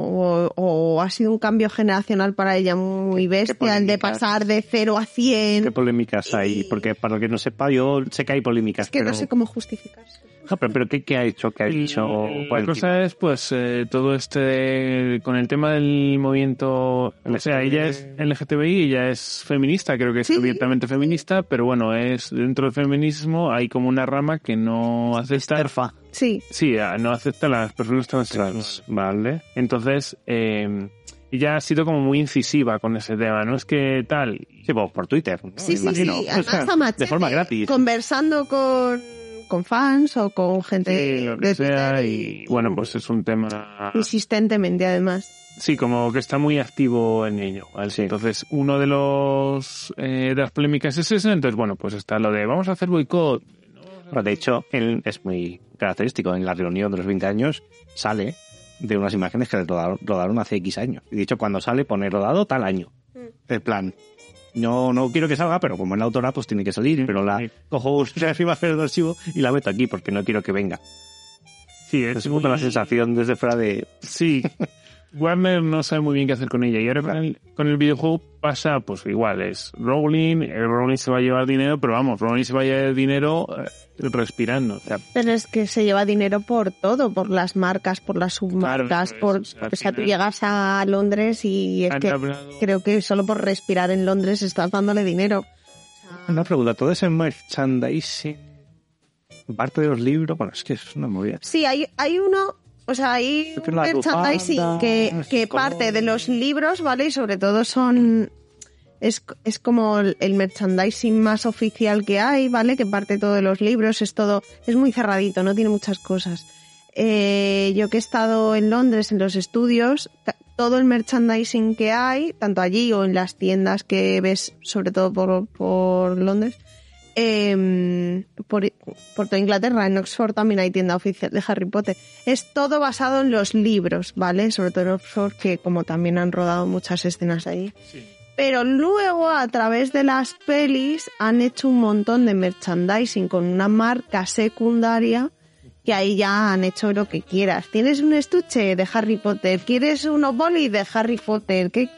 O ha sido un cambio generacional para ella muy bestia, el de pasar de 0 a 100. ¿Qué polémicas hay? Porque para el que no sepa, yo sé que hay polémicas. Es que pero... no sé cómo justificarse. Ah, pero ¿qué ha hecho? ¿Qué ha hecho? La cosa es, pues, todo este... Con el tema del movimiento... O sea, ella es LGTBI, ella es feminista, creo que es abiertamente feminista, pero bueno, es dentro del feminismo hay como una rama que no acepta... Esterfa. Sí. Sí, no acepta a las personas trans. Vale. Entonces, ella ha sido como muy incisiva con ese tema, ¿no? Es que tal... Sí, pues, por Twitter. ¿No? Sí, sí, sí. O sea, de forma gratis. Conversando con fans o con gente sí, lo que sea, y bueno, pues es un tema insistentemente además. Sí, como que está muy activo en ello, ¿vale? Sí. Entonces, uno de los de las polémicas es ese, entonces bueno, pues está lo de vamos a hacer boicot. Pero de hecho, él es muy característico en la reunión de los 20 años sale de unas imágenes que rodaron hace X años. Y de hecho, cuando sale pone rodado tal año. El plan No quiero que salga, pero como es la autora, pues tiene que salir. Pero la cojo arriba a hacer el archivo y la meto aquí, porque no quiero que venga. Sí, es muy... la sensación desde fuera de... Sí, Warner no sabe muy bien qué hacer con ella. Y ahora con el videojuego pasa, pues igual, es Rowling. Rowling se va a llevar dinero, pero vamos, Rowling se va a llevar dinero respirando. O sea, pero es que se lleva dinero por todo, por las marcas, por las submarcas, claro, por... O sea, tú llegas a Londres y es que creo que solo por respirar en Londres estás dándole dinero. Una pregunta, ¿todo ese merchandising parte de los libros? Bueno, es que es una movida. Sí, hay uno... O sea, hay un merchandising que parte de los libros, ¿vale? Y sobre todo son... Es como el merchandising más oficial que hay, ¿vale? Que parte todo de los libros, es todo, es muy cerradito, no tiene muchas cosas. Yo que he estado en Londres, en los estudios, todo el merchandising que hay, tanto allí o en las tiendas que ves, sobre todo por Londres, por toda Inglaterra, en Oxford también hay tienda oficial de Harry Potter. Es todo basado en los libros, ¿vale? Sobre todo en Oxford, que como también han rodado muchas escenas allí. Sí. Pero luego, a través de las pelis, han hecho un montón de merchandising con una marca secundaria, que ahí ya han hecho lo que quieras. ¿Tienes un estuche de Harry Potter? ¿Quieres unos bolis de Harry Potter? Que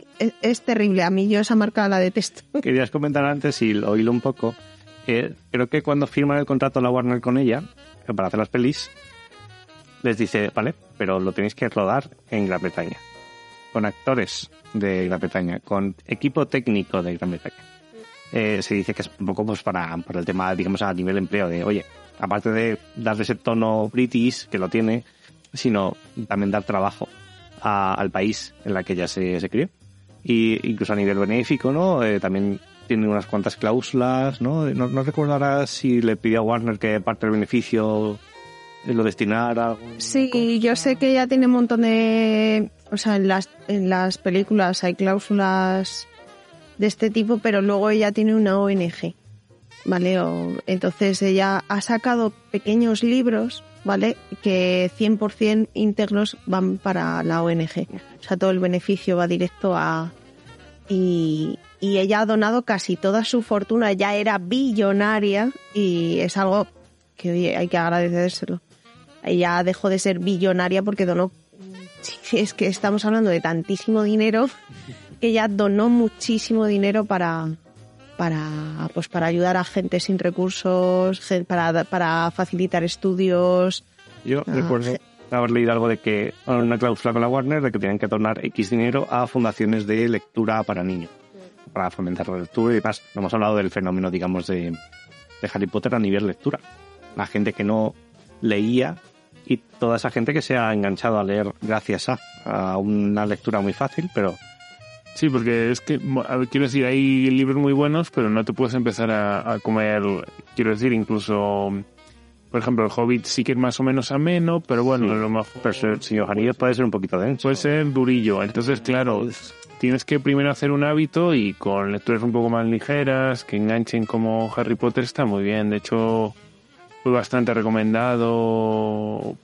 es terrible. A mí yo esa marca la detesto. Querías comentar antes, y lo hilo un poco. Creo que cuando firman el contrato la Warner con ella, para hacer las pelis, les dice, vale, pero lo tenéis que rodar en Gran Bretaña, con actores de Gran Bretaña, con equipo técnico de Gran Bretaña. Se dice que es un poco pues para el tema, digamos, a nivel empleo, de oye, aparte de darle ese tono british, que lo tiene, sino también dar trabajo al país en la que ella se crió. Y incluso a nivel benéfico, ¿no? También tiene unas cuantas cláusulas, ¿no? No recuerdo ahora si le pidió a Warner que parte del beneficio lo destinara. Sí, yo sé que ella tiene un montón de... O sea, en las películas hay cláusulas de este tipo, pero luego ella tiene una ONG, ¿vale? Entonces ella ha sacado pequeños libros, ¿vale? Que 100% íntegros van para la ONG. O sea, todo el beneficio va directo a... Y ella ha donado casi toda su fortuna, ya era billonaria, y es algo que, oye, hay que agradecérselo. Ella dejó de ser billonaria porque donó... Es que estamos hablando de tantísimo dinero, que ella donó muchísimo dinero para ayudar a gente sin recursos, para facilitar estudios. Yo recuerdo haber leído algo de que una cláusula con la Warner de que tenían que donar X dinero a fundaciones de lectura para niños, para fomentar la lectura y demás. No hemos hablado del fenómeno, digamos, de Harry Potter a nivel lectura. La gente que no leía y toda esa gente que se ha enganchado a leer gracias a una lectura muy fácil, pero... Sí, porque es que, quiero decir, hay libros muy buenos, pero no te puedes empezar a comer, quiero decir, incluso... Por ejemplo, El Hobbit sí que es más o menos ameno, pero bueno, sí, lo mejor... Pero Señor Anillos puede ser un poquito denso. Puede ser durillo, entonces claro, tienes que primero hacer un hábito, y con lecturas un poco más ligeras, que enganchen como Harry Potter, está muy bien. De hecho, fue bastante recomendado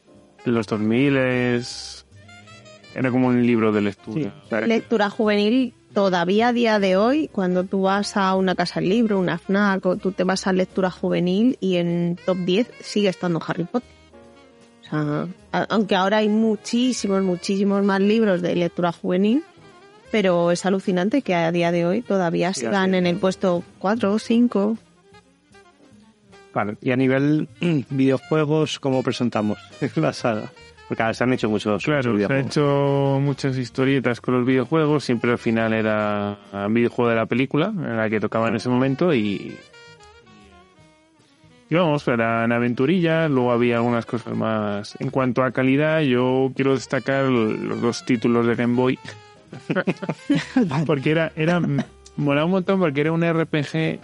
en los 2000, era como un libro de lectura. Sí, lectura juvenil todavía a día de hoy, cuando tú vas a una casa del libro, una FNAC, o tú te vas a lectura juvenil y en top 10 sigue estando Harry Potter. O sea, aunque ahora hay muchísimos, muchísimos más libros de lectura juvenil, pero es alucinante que a día de hoy todavía sigan en el puesto 4 o 5. Vale, y a nivel videojuegos, ¿cómo presentamos la saga? Porque ahora se han hecho muchos videojuegos. Se han hecho muchas historietas con los videojuegos, siempre al final era un videojuego de la película, en la que tocaba en ese momento, y vamos, eran aventurillas, luego había algunas cosas más. En cuanto a calidad, yo quiero destacar los dos títulos de Game Boy, porque molaba un montón, porque era un RPG,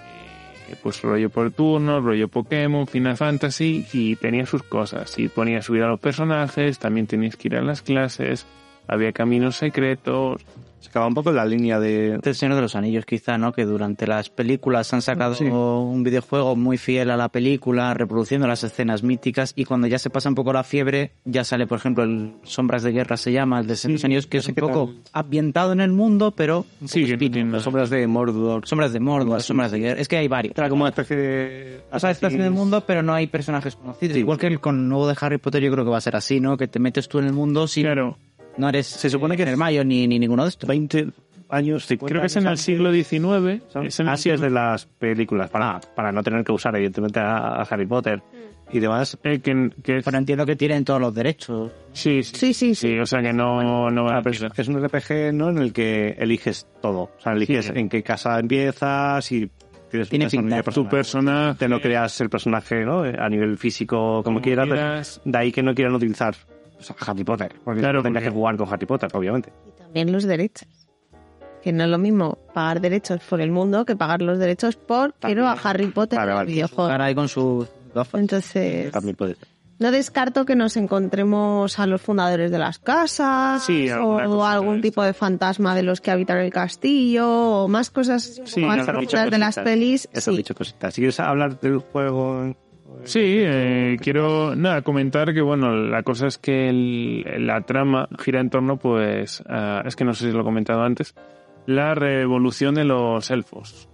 pues rollo por turnos, rollo Pokémon, Final Fantasy, y tenía sus cosas, y ponía subir a los personajes, también tenías que ir a las clases, había caminos secretos. Se acaba un poco la línea de Señor de los Anillos, quizá, ¿no? Que durante las películas han sacado un videojuego muy fiel a la película, reproduciendo las escenas míticas, y cuando ya se pasa un poco la fiebre, ya sale, por ejemplo, el Sombras de Guerra se llama, el de Señor de los Anillos, que es un poco ambientado en el mundo, pero... Sí, las Sombras de Mordor. Sombras de Guerra, es que hay varios. Era como una especie de... O sea, es especie del mundo, pero no hay personajes conocidos. Sí. Igual que con el nuevo de Harry Potter, yo creo que va a ser así, ¿no? Que te metes tú en el mundo sin... Claro. No eres, se supone que Hermione ni ninguno de estos. 20 años, 50 creo que es en el siglo XIX. Así es de las películas, para no tener que usar, evidentemente, a Harry Potter y demás. Pero entiendo que tienen todos los derechos. Sí, o sea que no van a pensar. Es un RPG, ¿no?, en el que eliges todo. O sea, eliges en qué casa empiezas y... Tienes tu personaje. Te no creas el personaje, ¿no?, a nivel físico, como quieras. De ahí que no quieran utilizar... O sea, Harry Potter. Porque tendrías que jugar con Harry Potter, obviamente. Y también los derechos. Que no es lo mismo pagar derechos por el mundo que pagar los derechos por quiero a Harry Potter en el videojuego. Ahora ahí con sus gafas. Entonces, también puede ser. No descarto que nos encontremos a los fundadores de las casas, sí, o algún tipo de fantasma de los que habitaron el castillo, o más cosas, sí, más profundas de las pelis. Eso sí. Has dicho cositas. Si quieres hablar del juego... Sí, quiero nada comentar que bueno, la cosa es que la trama gira en torno, pues, es que no sé si lo he comentado antes, la revolución de los elfos.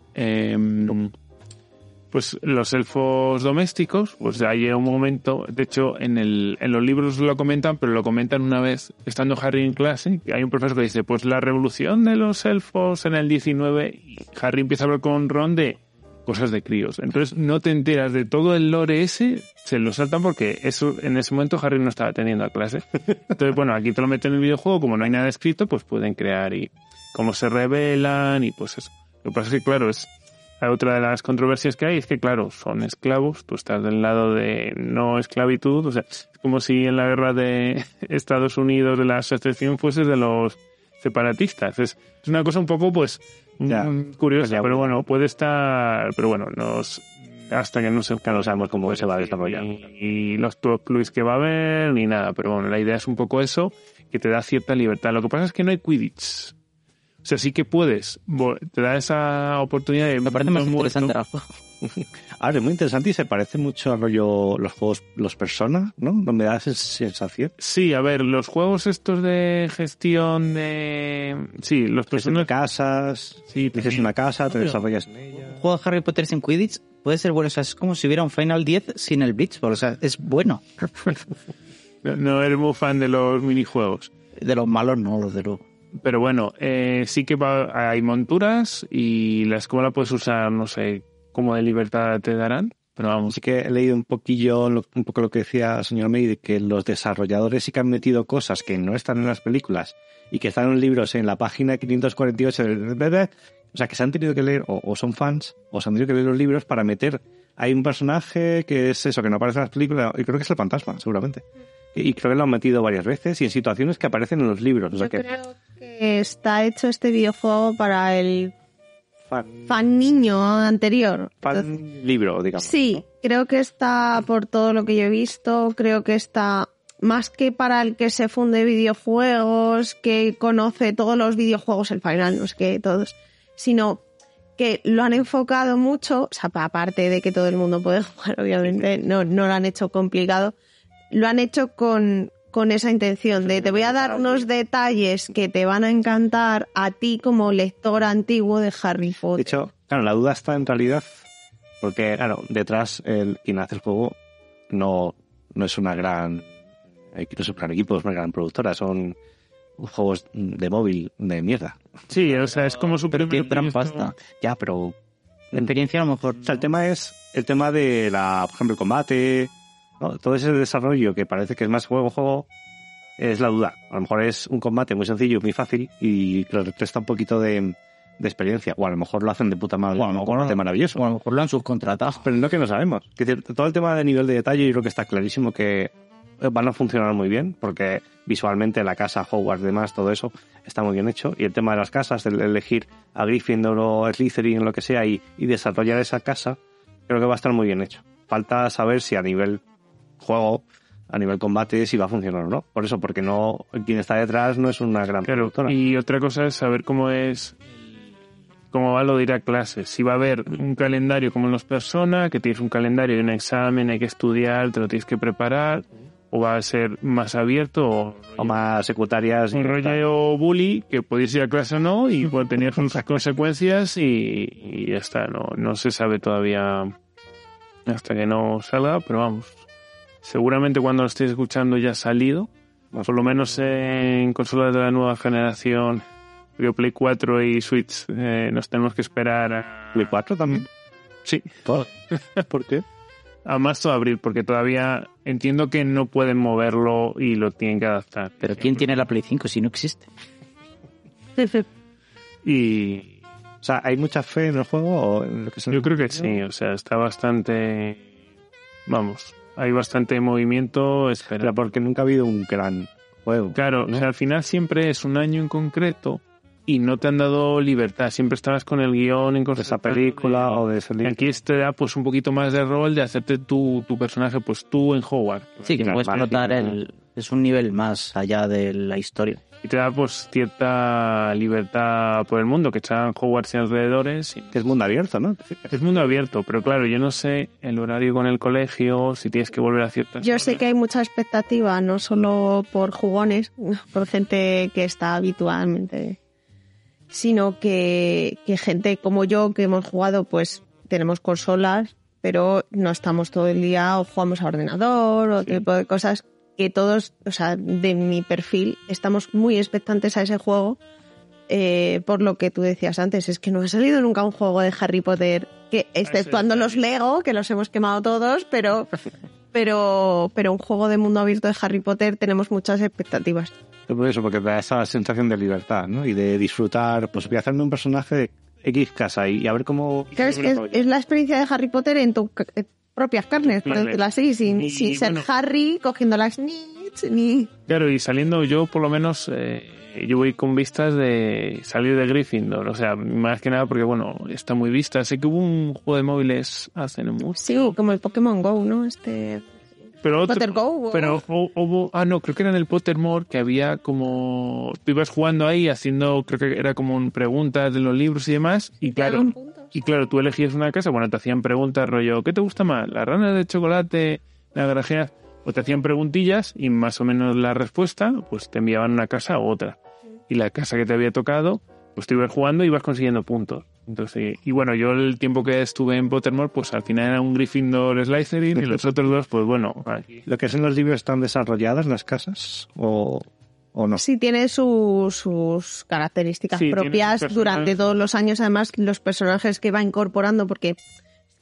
Pues los elfos domésticos, pues ahí llega un momento, de hecho en los libros lo comentan, pero lo comentan una vez, estando Harry en clase, hay un profesor que dice, pues la revolución de los elfos en el 19, y Harry empieza a hablar con Ron de cosas de críos. Entonces no te enteras de todo el lore ese, se lo saltan porque eso en ese momento Harry no estaba atendiendo a clase. Entonces bueno, aquí te lo meten en el videojuego, como no hay nada escrito, pues pueden crear y cómo se rebelan y pues eso. Lo que pasa es que claro, es otra de las controversias que hay, es que claro, son esclavos, tú estás del lado de no esclavitud, o sea, es como si en la guerra de Estados Unidos de la secesión fueses de los separatistas. Es una cosa un poco pues ya, curiosa, pero bueno, puede estar, pero bueno, hasta que no se no sabemos cómo se va a desarrollar y los top Luis que va a haber ni nada, pero bueno, la idea es un poco eso, que te da cierta libertad. Lo que pasa es que no hay Quidditch, o sea, sí que puedes, te da esa oportunidad de... Me parece más interesante el juego. Ahora, es muy interesante y se parece mucho a rollo los juegos, los Persona, ¿no? Donde da esa sensación. Sí, a ver, los juegos estos de gestión de... Sí, los Persona... casas, sí, tienes una casa, te desarrollas en ella. Un juego de Harry Potter sin Quidditch puede ser bueno, o sea, es como si hubiera un Final 10 sin el Blitzball, o sea, es bueno. No eres muy fan de los minijuegos. De los malos no, los de los... Pero bueno, sí que hay monturas y la escuela puedes usar, no sé... como de libertad te darán, pero vamos. Sí que he leído un poco lo que decía el señor May, de que los desarrolladores sí que han metido cosas que no están en las películas y que están en libros en la página 548 del... O sea, que se han tenido que leer, o son fans, o se han tenido que leer los libros para meter... Hay un personaje que es eso, que no aparece en las películas, y creo que es el fantasma, seguramente. Y creo que lo han metido varias veces y en situaciones que aparecen en los libros. O sea, yo creo que está hecho este videojuego para el... fan niño anterior. Fan entonces, libro, digamos. Sí, creo que está, por todo lo que yo he visto, creo que está más que para el que se funde videojuegos, que conoce todos los videojuegos, el final, no sé qué, todos, sino que lo han enfocado mucho, o sea, aparte de que todo el mundo puede jugar, obviamente, no lo han hecho complicado, lo han hecho con esa intención de te voy a dar unos detalles que te van a encantar a ti como lector antiguo de Harry Potter. De hecho, claro, la duda está en realidad porque, claro, detrás quien hace el juego no es una gran... No es un gran equipo, es una gran productora, son juegos de móvil de mierda. Sí, o sea, es como súper... Pero qué gran pasta. Ya, pero... La experiencia a lo mejor... O sea, el tema es el tema de la, por ejemplo, el combate... ¿no? Todo ese desarrollo que parece que es más juego es la duda. A lo mejor es un combate muy sencillo, muy fácil y que le resta un poquito de experiencia. O a lo mejor lo hacen de puta madre, o a lo mejor es maravilloso. O a lo mejor lo han subcontratado. Pero no, que no sabemos. Es decir, todo el tema de nivel de detalle yo creo que está clarísimo que van a funcionar muy bien porque visualmente la casa, Hogwarts, demás, todo eso está muy bien hecho. Y el tema de las casas, el elegir a Gryffindor o Slytherin, lo que sea, y desarrollar esa casa, creo que va a estar muy bien hecho. Falta saber si a nivel... juego, a nivel combate, si va a funcionar o no. Por eso, porque no, quien está detrás no es una gran productora. Y otra cosa es saber cómo va lo de ir a clases. Si va a haber un calendario como en los Persona, que tienes un calendario y un examen, hay que estudiar, te lo tienes que preparar, o va a ser más abierto, o más secundarias. Un rollo bully, que podías ir a clase o no, y bueno, tenías sus consecuencias y ya está. No se sabe todavía hasta que no salga, pero vamos. Seguramente cuando lo estéis escuchando ya ha salido, por lo menos en consolas de la nueva generación, Play 4 y Switch, nos tenemos que esperar a... ¿Play 4 también? Sí. ¿Por qué? A marzo o abril, porque todavía entiendo que no pueden moverlo y lo tienen que adaptar. ¿Pero quién tiene la Play 5 si no existe? Y... O sea, ¿hay mucha fe en el juego? O en lo que se... Yo creo que sí, o sea, está bastante... Vamos... Hay bastante movimiento, espera. Pero porque nunca ha habido un gran juego. Claro, ¿no? O sea, al final siempre es un año en concreto y no te han dado libertad, siempre estabas con el guión en de esa película o de ese libro. Aquí te da pues un poquito más de rol, de hacerte tu personaje, pues tú en Hogwarts. Sí, que puedes notar es un nivel más allá de la historia. Y te da pues cierta libertad por el mundo, que está en Hogwarts y alrededores. Es mundo abierto, ¿no? Es mundo abierto, pero claro, yo no sé el horario con el colegio, si tienes que volver a ciertas... Yo sé que hay mucha expectativa, no solo por jugones, por gente que está habitualmente, sino que gente como yo, que hemos jugado, pues tenemos consolas, pero no estamos todo el día, o jugamos a ordenador, o sí, tipo de cosas... que todos, o sea, de mi perfil, estamos muy expectantes a ese juego, por lo que tú decías antes, es que no ha salido nunca un juego de Harry Potter, que exceptuando sí, los Lego, que los hemos quemado todos, pero un juego de mundo abierto de Harry Potter tenemos muchas expectativas. Por eso, porque da esa sensación de libertad, ¿no? Y de disfrutar, pues voy a hacerme un personaje de X casa y a ver cómo... Es la experiencia de Harry Potter en tu... propias carnes, por decirlo así, sin ser Harry, cogiendo las nits, ni... Claro, y saliendo yo, por lo menos, yo voy con vistas de salir de Gryffindor, o sea, más que nada porque, bueno, está muy vista. Sé que hubo un juego de móviles hace mucho. Sí, como el Pokémon Go, ¿no? Pero Go, pero hubo... Ah, no, creo que era en el Pottermore, que había como... Tú ibas jugando ahí, haciendo, creo que era como un preguntas de los libros y demás, y claro... Y claro, tú elegías una casa, bueno, te hacían preguntas rollo, ¿qué te gusta más? ¿Las ranas de chocolate? ¿Las granjeras? O te hacían preguntillas y más o menos la respuesta, pues te enviaban una casa u otra. Y la casa que te había tocado, pues te ibas jugando y ibas consiguiendo puntos. Entonces, y bueno, yo el tiempo que estuve en Pottermore, pues al final era un Gryffindor Slytherin y los otros dos, pues bueno. Aquí. ¿Lo que es en los libros están desarrolladas las casas o no? Sí, tiene sus características propias durante todos los años. Además, los personajes que va incorporando, porque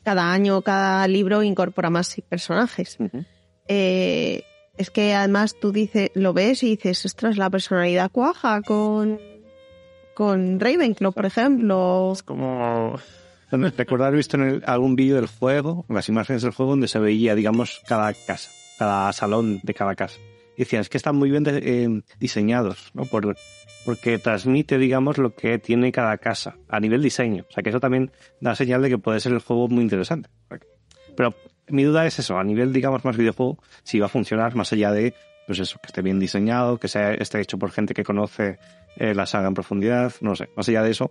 cada año, cada libro incorpora más personajes. Uh-huh. Es que además tú lo ves y dices, ostras, la personalidad cuaja con Ravenclaw, por ejemplo. Es como... Recuerdo haber visto en algún vídeo del juego, las imágenes del juego, donde se veía, digamos, cada casa, cada salón de cada casa. Decían, es que están muy bien diseñados, ¿no? Porque transmite, digamos, lo que tiene cada casa a nivel diseño. O sea, que eso también da señal de que puede ser el juego muy interesante. Pero mi duda es eso, a nivel, digamos, más videojuego, si va a funcionar más allá de, pues eso, que esté bien diseñado, que esté hecho por gente que conoce la saga en profundidad, no lo sé. Más allá de eso,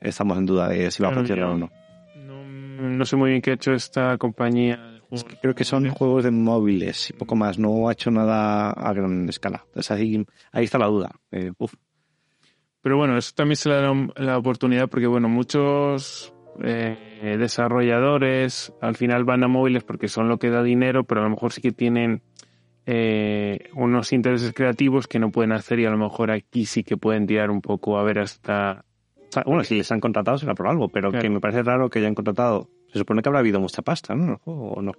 estamos en duda de si va a funcionar o no. No sé muy bien qué ha hecho esta compañía. Creo que son juegos de móviles y poco más. No ha hecho nada a gran escala. Entonces ahí está la duda. Pero bueno, eso también se le da la oportunidad porque, bueno, muchos desarrolladores al final van a móviles porque son lo que da dinero, pero a lo mejor sí que tienen unos intereses creativos que no pueden hacer y a lo mejor aquí sí que pueden tirar un poco a ver hasta... Bueno, si les han contratado será por algo, pero claro, que me parece raro que hayan contratado... Se supone que habrá habido mucha pasta, ¿no? ¿O no?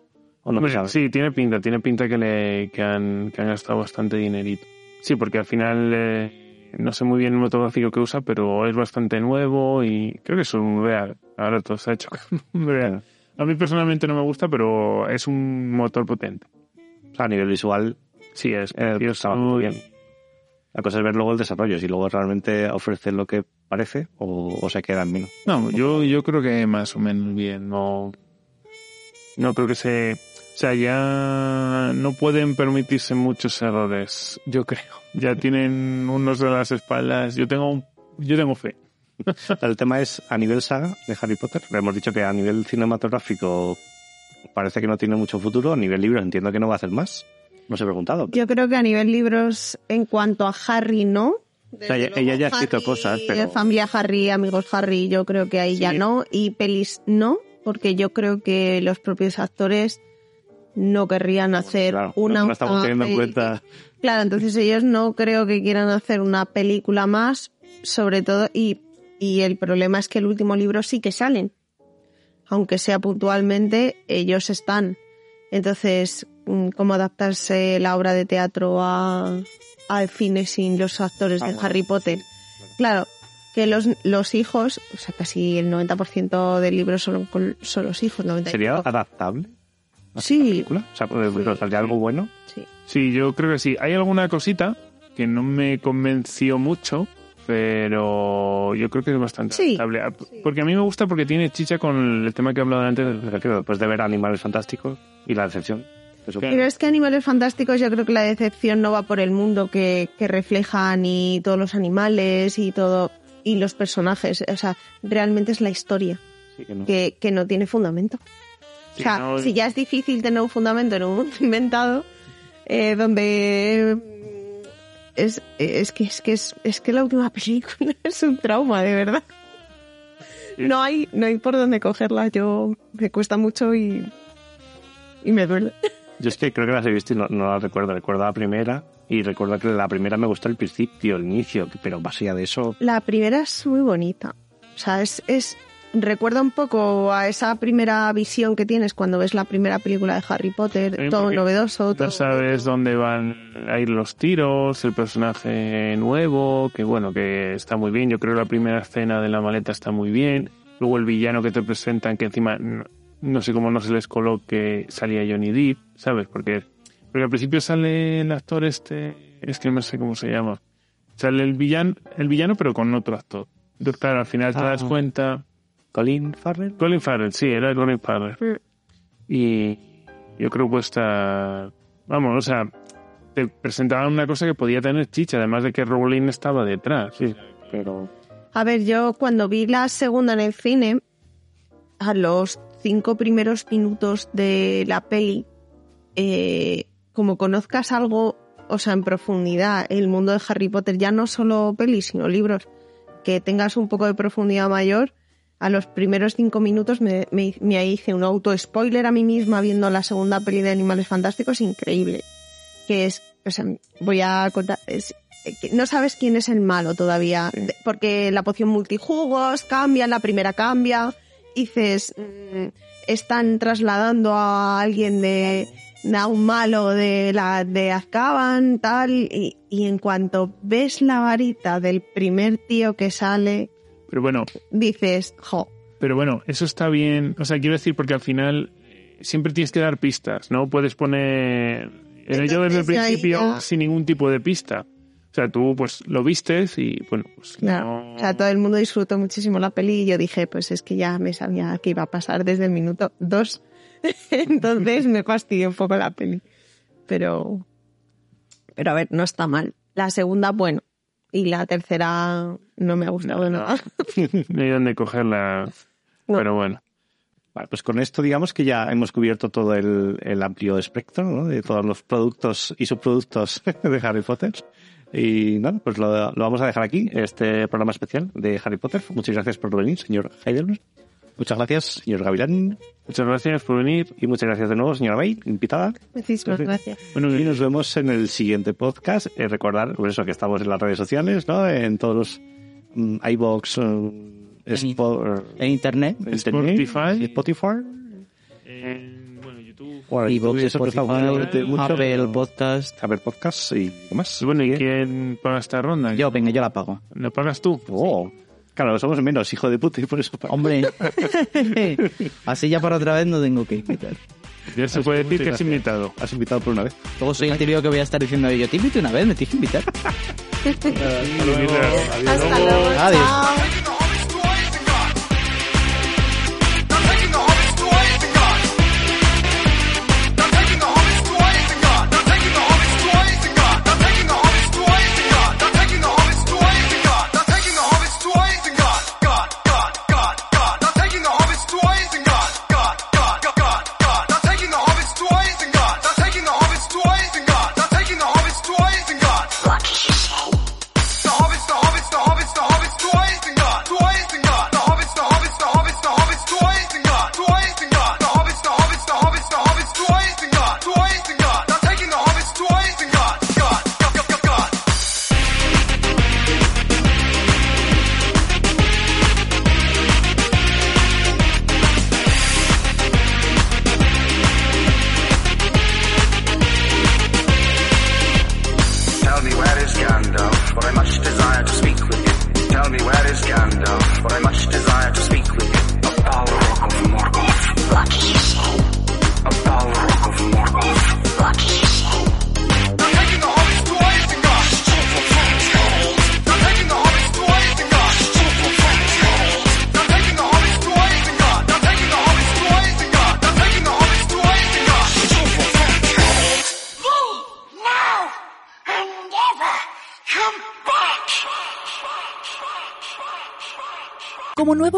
¿O no? Hombre, sí, tiene pinta que han gastado bastante dinerito. Sí, porque al final no sé muy bien el motor gráfico que usa, pero es bastante nuevo y creo que es un real. Ahora todo se ha hecho real. A mí personalmente no me gusta, pero es un motor potente. O sea, a nivel visual, sí, es está muy bien. La cosa es ver luego el desarrollo, si luego realmente ofrece lo que parece o se queda en menos. No, yo creo que más o menos bien. No creo que se... O sea, ya no pueden permitirse muchos errores, yo creo. Ya tienen unos de las espaldas. Yo tengo fe. El tema es, a nivel saga de Harry Potter, hemos dicho que a nivel cinematográfico parece que no tiene mucho futuro. A nivel libros entiendo que no va a hacer más. Nos he preguntado. Yo creo que a nivel libros, en cuanto a Harry, no. O sea, ella ya ha escrito cosas, pero... Familia Harry, amigos Harry, yo creo que ahí sí, ya no. Y pelis no, porque yo creo que los propios actores no querrían hacer una... No estamos teniendo en cuenta... Claro, entonces ellos no creo que quieran hacer una película más, sobre todo... Y el problema es que el último libro sí que salen. Aunque sea puntualmente, ellos están. Entonces... cómo adaptarse la obra de teatro a fines sin los actores de Harry Potter. Claro, que los hijos, o sea, casi el 90% del libro son los hijos. 95%. ¿Sería adaptable? Sí. Película? O sea, ¿saldría algo bueno? Sí. Sí, yo creo que sí. Hay alguna cosita que no me convenció mucho, pero yo creo que es bastante estable. Sí. Porque a mí me gusta porque tiene chicha con el tema que he hablado antes, después de ver Animales Fantásticos y la decepción. Pero es que Animales Fantásticos, yo creo que la decepción no va por el mundo que reflejan y todos los animales y todo y los personajes. O sea, realmente es la historia que no tiene fundamento. Sí, o sea, no... si ya es difícil tener un fundamento en un mundo inventado, donde... Es que la última película es un trauma, de verdad. No hay por dónde cogerla. Yo me cuesta mucho y me duele. Yo es que creo que las he visto y no las recuerdo. Recuerdo la primera y recuerdo que la primera me gustó el principio, el inicio, pero más allá de eso... La primera es muy bonita. O sea, recuerda un poco a esa primera visión que tienes cuando ves la primera película de Harry Potter, todo novedoso. No sabes dónde van a ir los tiros, el personaje nuevo, que bueno, que está muy bien. Yo creo que la primera escena de la maleta está muy bien. Luego el villano que te presentan, que encima no sé cómo no se les coló que salía Johnny Depp, ¿sabes? Porque al principio sale el actor es que no sé cómo se llama. Sale el villano pero con otro actor. Entonces, claro, al final te das cuenta... Colin Farrell, sí, era Colin Farrell. Y yo creo que cuesta... Vamos, o sea, te presentaban una cosa que podía tener chicha, además de que Rowling estaba detrás. Sí, pero... A ver, yo cuando vi la segunda en el cine, a los 5 primeros minutos de la peli, como conozcas algo, o sea, en profundidad, el mundo de Harry Potter, ya no solo pelis, sino libros, que tengas un poco de profundidad mayor... A los primeros 5 minutos me hice un auto-spoiler a mí misma viendo la segunda peli de Animales Fantásticos, increíble. Que es, o sea, voy a contar, no sabes quién es el malo todavía, porque la poción multijugos cambia, la primera cambia, dices, están trasladando a alguien a un malo de Azkaban, tal, y en cuanto ves la varita del primer tío que sale... Pero bueno... Dices, jo. Pero bueno, eso está bien. O sea, quiero decir, porque al final siempre tienes que dar pistas, ¿no? Puedes poner... Yo desde el principio sin ningún tipo de pista. O sea, tú pues lo vistes y bueno... pues no. O sea, todo el mundo disfrutó muchísimo la peli y yo dije, pues es que ya me sabía que iba a pasar desde el minuto 2. Entonces me fastidió un poco la peli. Pero a ver, no está mal. La segunda, bueno. Y la tercera no me ha gustado nada. No hay dónde cogerla, no. Pero bueno. Vale, pues con esto digamos que ya hemos cubierto todo el amplio espectro, ¿no? De todos los productos y subproductos de Harry Potter. Y nada, pues lo vamos a dejar aquí, este programa especial de Harry Potter. Muchas gracias por venir, señor Heidelberg. Muchas gracias, señor Gavilán. Muchas gracias por venir. Y muchas gracias de nuevo, señora Bay, invitada. Muchísimas gracias. Bueno, y nos vemos en el siguiente podcast. Recordar, por eso, que estamos en las redes sociales, ¿no? En todos los iVoox, en Internet, Spotify. Bueno, YouTube. iVoox, Spotify, Apple Podcasts y demás. Bueno, ¿y quién paga esta ronda? Yo la pago. ¿La pagas tú? Oh. Sí. Claro, somos menos, hijo de puta, y por eso... Hombre, así ya para otra vez no tengo que invitar. Ya se puede decir que has invitado. Has invitado por una vez. Luego soy el típico que voy a estar diciendo, yo te invito una vez, me tienes que invitar. Hasta luego. Adiós. Como nuevo